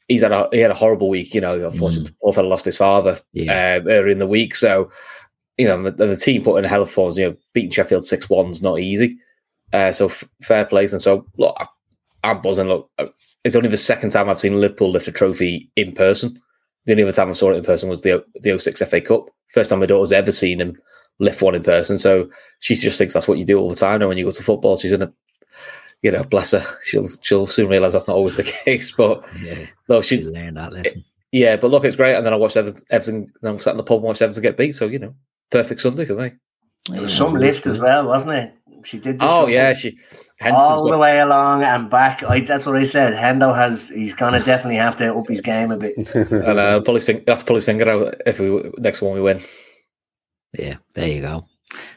he's had a he had a horrible week. You know, unfortunately, mm. the poor fella lost his father yeah. um, earlier in the week, so you know, the, the team put in a hell of forms. You know, beating Sheffield six one's not easy. Uh, so f- fair plays. And so, look, I, I'm buzzing. Look, it's only the second time I've seen Liverpool lift a trophy in person. The only other time I saw it in person was the the oh six F A Cup. First time my daughter's ever seen him lift one in person. So she just thinks that's what you do all the time. Now, when you go to football, she's in a, you know, bless her. She'll she'll soon realise that's not always the case. But yeah, look, she learned that lesson. It, yeah, but look, it's great. And then I watched Everton. Everton then I sat in the pub and watched Everton get beat. So, you know, perfect Sunday for me. It was some lift as well, wasn't it? She did. This oh yeah, she Henson's all the got... way along and back. I, that's what I said. Hendo has. He's gonna definitely have to up his game a bit. And uh, pull his finger. Have to pull his finger out if we next one we win. Yeah, there you go.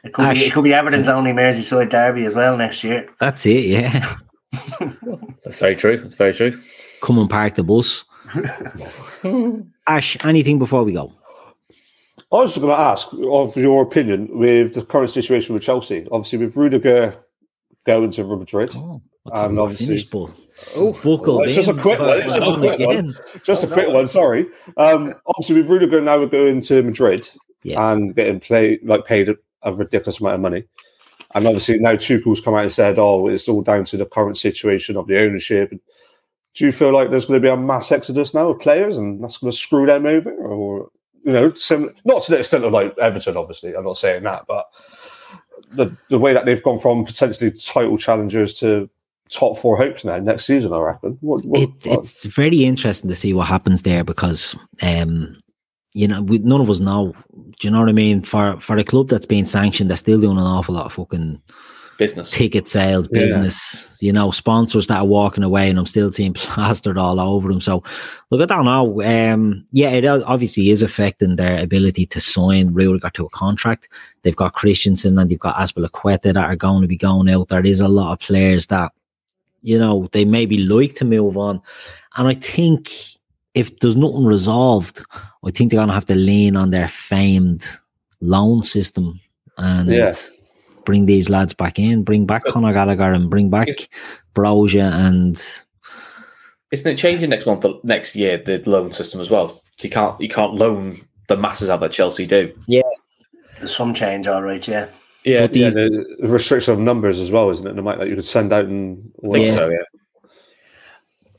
It could, Ash, be, it could be Everton's only Merseyside derby as well next year. That's it. Yeah, that's very true. That's very true. Come and park the bus. Ash, anything before we go? I was just going to ask of your opinion with the current situation with Chelsea. Obviously, with Rudiger going to Real Madrid, oh, and obviously, finished, oh, well, it's just a quick one. It's just a quick one. Just a quick one. Sorry. Um, obviously, with Rudiger now we're going to Madrid yeah. and getting played like paid a ridiculous amount of money. And obviously, now Tuchel's come out and said, "Oh, it's all down to the current situation of the ownership." Do you feel like there's going to be a mass exodus now of players, and that's going to screw them over, or? You know, similar, not to the extent of like Everton, obviously. I'm not saying that, but the the way that they've gone from potentially title challengers to top four hopes now next season, I reckon. What, what, it, what? It's very interesting to see what happens there because, um, you know, we, none of us know. Do you know what I mean? For for a club that's been sanctioned, they're still doing an awful lot of fucking business, ticket sales, business. Yeah. You know, sponsors that are walking away, and I'm still seeing plastered all over them. So, look, I don't know. Um, yeah, it obviously is affecting their ability to sign Rudiger to a contract. They've got Christensen and they've got Azpilicueta that are going to be going out. There is a lot of players that, you know, they maybe like to move on, and I think if there's nothing resolved, I think they're going to have to lean on their famed loan system and. Yeah. Bring these lads back in, bring back Conor Gallagher and bring back Broja and... Isn't it changing next month, next year, the loan system as well? So you can't you can't loan the masses out that Chelsea do. Yeah. There's some change, all right, yeah. Yeah, the, yeah, the restriction of numbers as well, isn't it? The amount that you could send out and... I think yeah. so, yeah.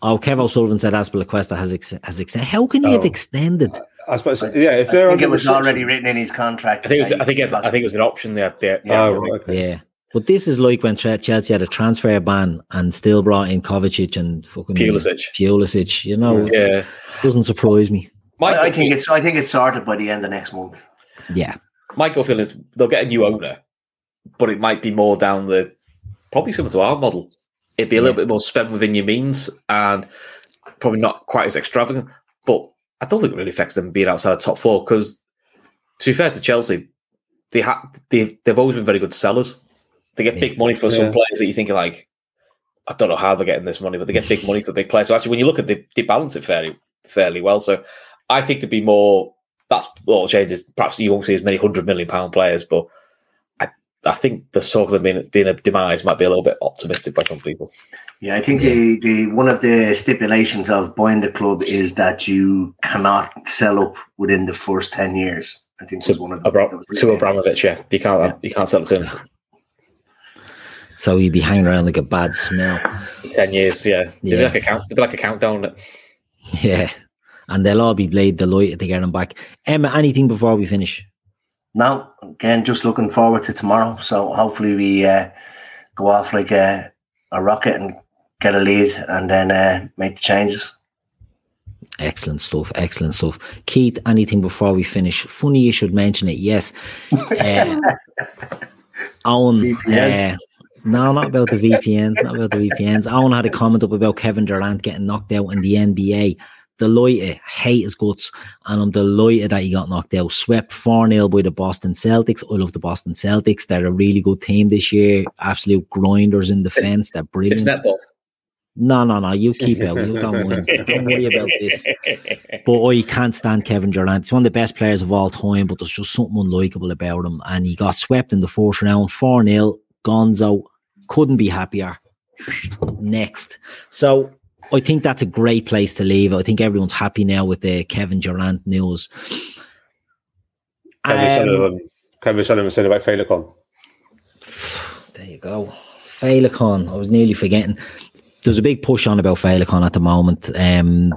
Oh, Kev O'Sullivan said Azpilicueta has ex- has extended. How can he oh. have extended? I suppose, yeah. If I think it was already written in his contract. I think it was, I think it, I think it was an option there. there yeah. Oh, right, okay. yeah. But this is like when Chelsea had a transfer ban and still brought in Kovacic and fucking Pulisic. Pulisic, you know, yeah, doesn't surprise me. My, I, I think it's. I think it's sorted by the end of next month. Yeah. My gut feeling is they'll get a new owner, but it might be more down the probably similar to our model. It'd be a little yeah. bit more spent within your means and probably not quite as extravagant. But I don't think it really affects them being outside the top four because, to be fair to Chelsea, they ha- they, they've always been very good sellers. They get yeah. big money for yeah. some players that you think are like, I don't know how they're getting this money, but they get big money for big players. So actually, when you look at it, they balance it fairly fairly well. So I think there'd be more... That's all changes. Perhaps you won't see as many one hundred million pounds players, but... I think the talk of being, being a demise might be a little bit optimistic by some people. Yeah, I think yeah. the the one of the stipulations of buying the club is that you cannot sell up within the first ten years. I think to, one of the, Abra- that was really to Abramovich. Yeah, you can't yeah. you can't sell it to him. So you'd be hanging around like a bad smell. Ten years, yeah. yeah. It'd be like a count. It'd be like a countdown. It? Yeah, and they'll all be blade delighted to get him back. Emma, anything before we finish? No, again, just looking forward to tomorrow. So hopefully we uh, go off like a, a rocket and get a lead and then uh, make the changes. Excellent stuff, excellent stuff. Keith, anything before we finish? Funny you should mention it, yes. Uh, Owen, uh, no, not about the V P Ns, not about the V P Ns. Owen had a comment up about Kevin Durant getting knocked out in the N B A. Delighted, hate his guts, and I'm delighted that he got knocked out. Swept four nil by the Boston Celtics. I love the Boston Celtics. They're a really good team this year. Absolute grinders in defence. They're brilliant. It's netball. No, no, no. You keep out. You don't win. Don't worry about this. But I can't stand Kevin Durant. He's one of the best players of all time, but there's just something unlikable about him. And he got swept in the fourth round, four nil. Gonzo couldn't be happier. Next. So... I think that's a great place to leave. I think everyone's happy now with the Kevin Durant news. Um, Kevin Sullivan said about Felakon. There you go. Felakon. I was nearly forgetting. There's a big push on about Felakon at the moment. Um,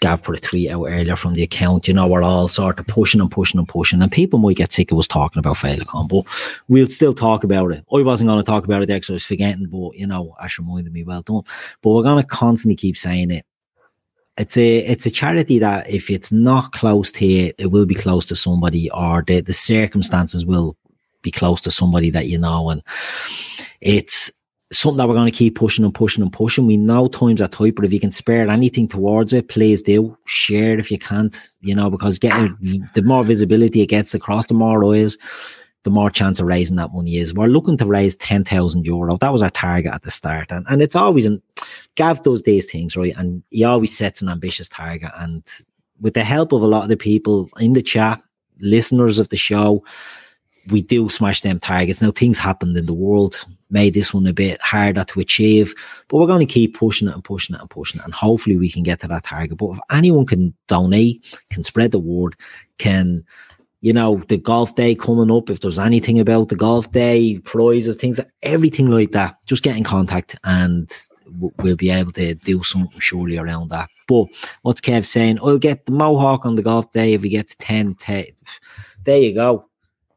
Gav put a tweet out earlier from the account. You know, we're all sort of pushing and pushing and pushing, and people might get sick of us talking about Felakon, but we'll still talk about it. I wasn't going to talk about it there because I was forgetting, but, you know, Ash reminded me, well done. But we're going to constantly keep saying it. It's a it's a charity that if it's not close to it, it will be close to somebody, or the, the circumstances will be close to somebody that you know. And it's something that we're going to keep pushing and pushing and pushing. We know times are tight, but if you can spare anything towards it, please do. Share it if you can't, you know, because getting the more visibility it gets across, the more eyes, the more chance of raising that money is. We're looking to raise ten thousand euro. That was our target at the start. And, and it's always, and Gav does these things, right? And he always sets an ambitious target. And with the help of a lot of the people in the chat, listeners of the show, we do smash them targets. Now, things happened in the world, made this one a bit harder to achieve, but we're going to keep pushing it and pushing it and pushing it, and hopefully we can get to that target. But if anyone can donate, can spread the word, can, you know, the golf day coming up, if there's anything about the golf day, prizes, things, everything like that, just get in contact and we'll be able to do something surely around that. But what's Kev saying? I'll get the mohawk on the golf day if we get to ten. ten. There you go.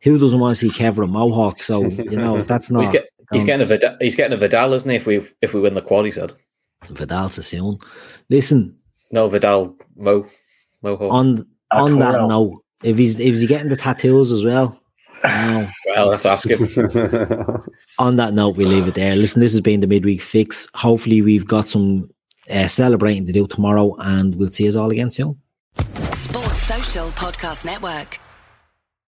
Who doesn't want to see Kev with a mohawk? So, you know, that's not... He's, get, he's, getting a Vidal, he's getting a Vidal, isn't he, if we if we win the quad, he said. Vidal's a soon. Listen. No, Vidal, Mo, mohawk. On, on that note, if he's, if he's getting the tattoos as well. No. Well, let's ask him. On that note, we leave it there. Listen, this has been the Midweek Fix. Hopefully we've got some uh, celebrating to do tomorrow, and we'll see us all again soon. Sports Social Podcast Network.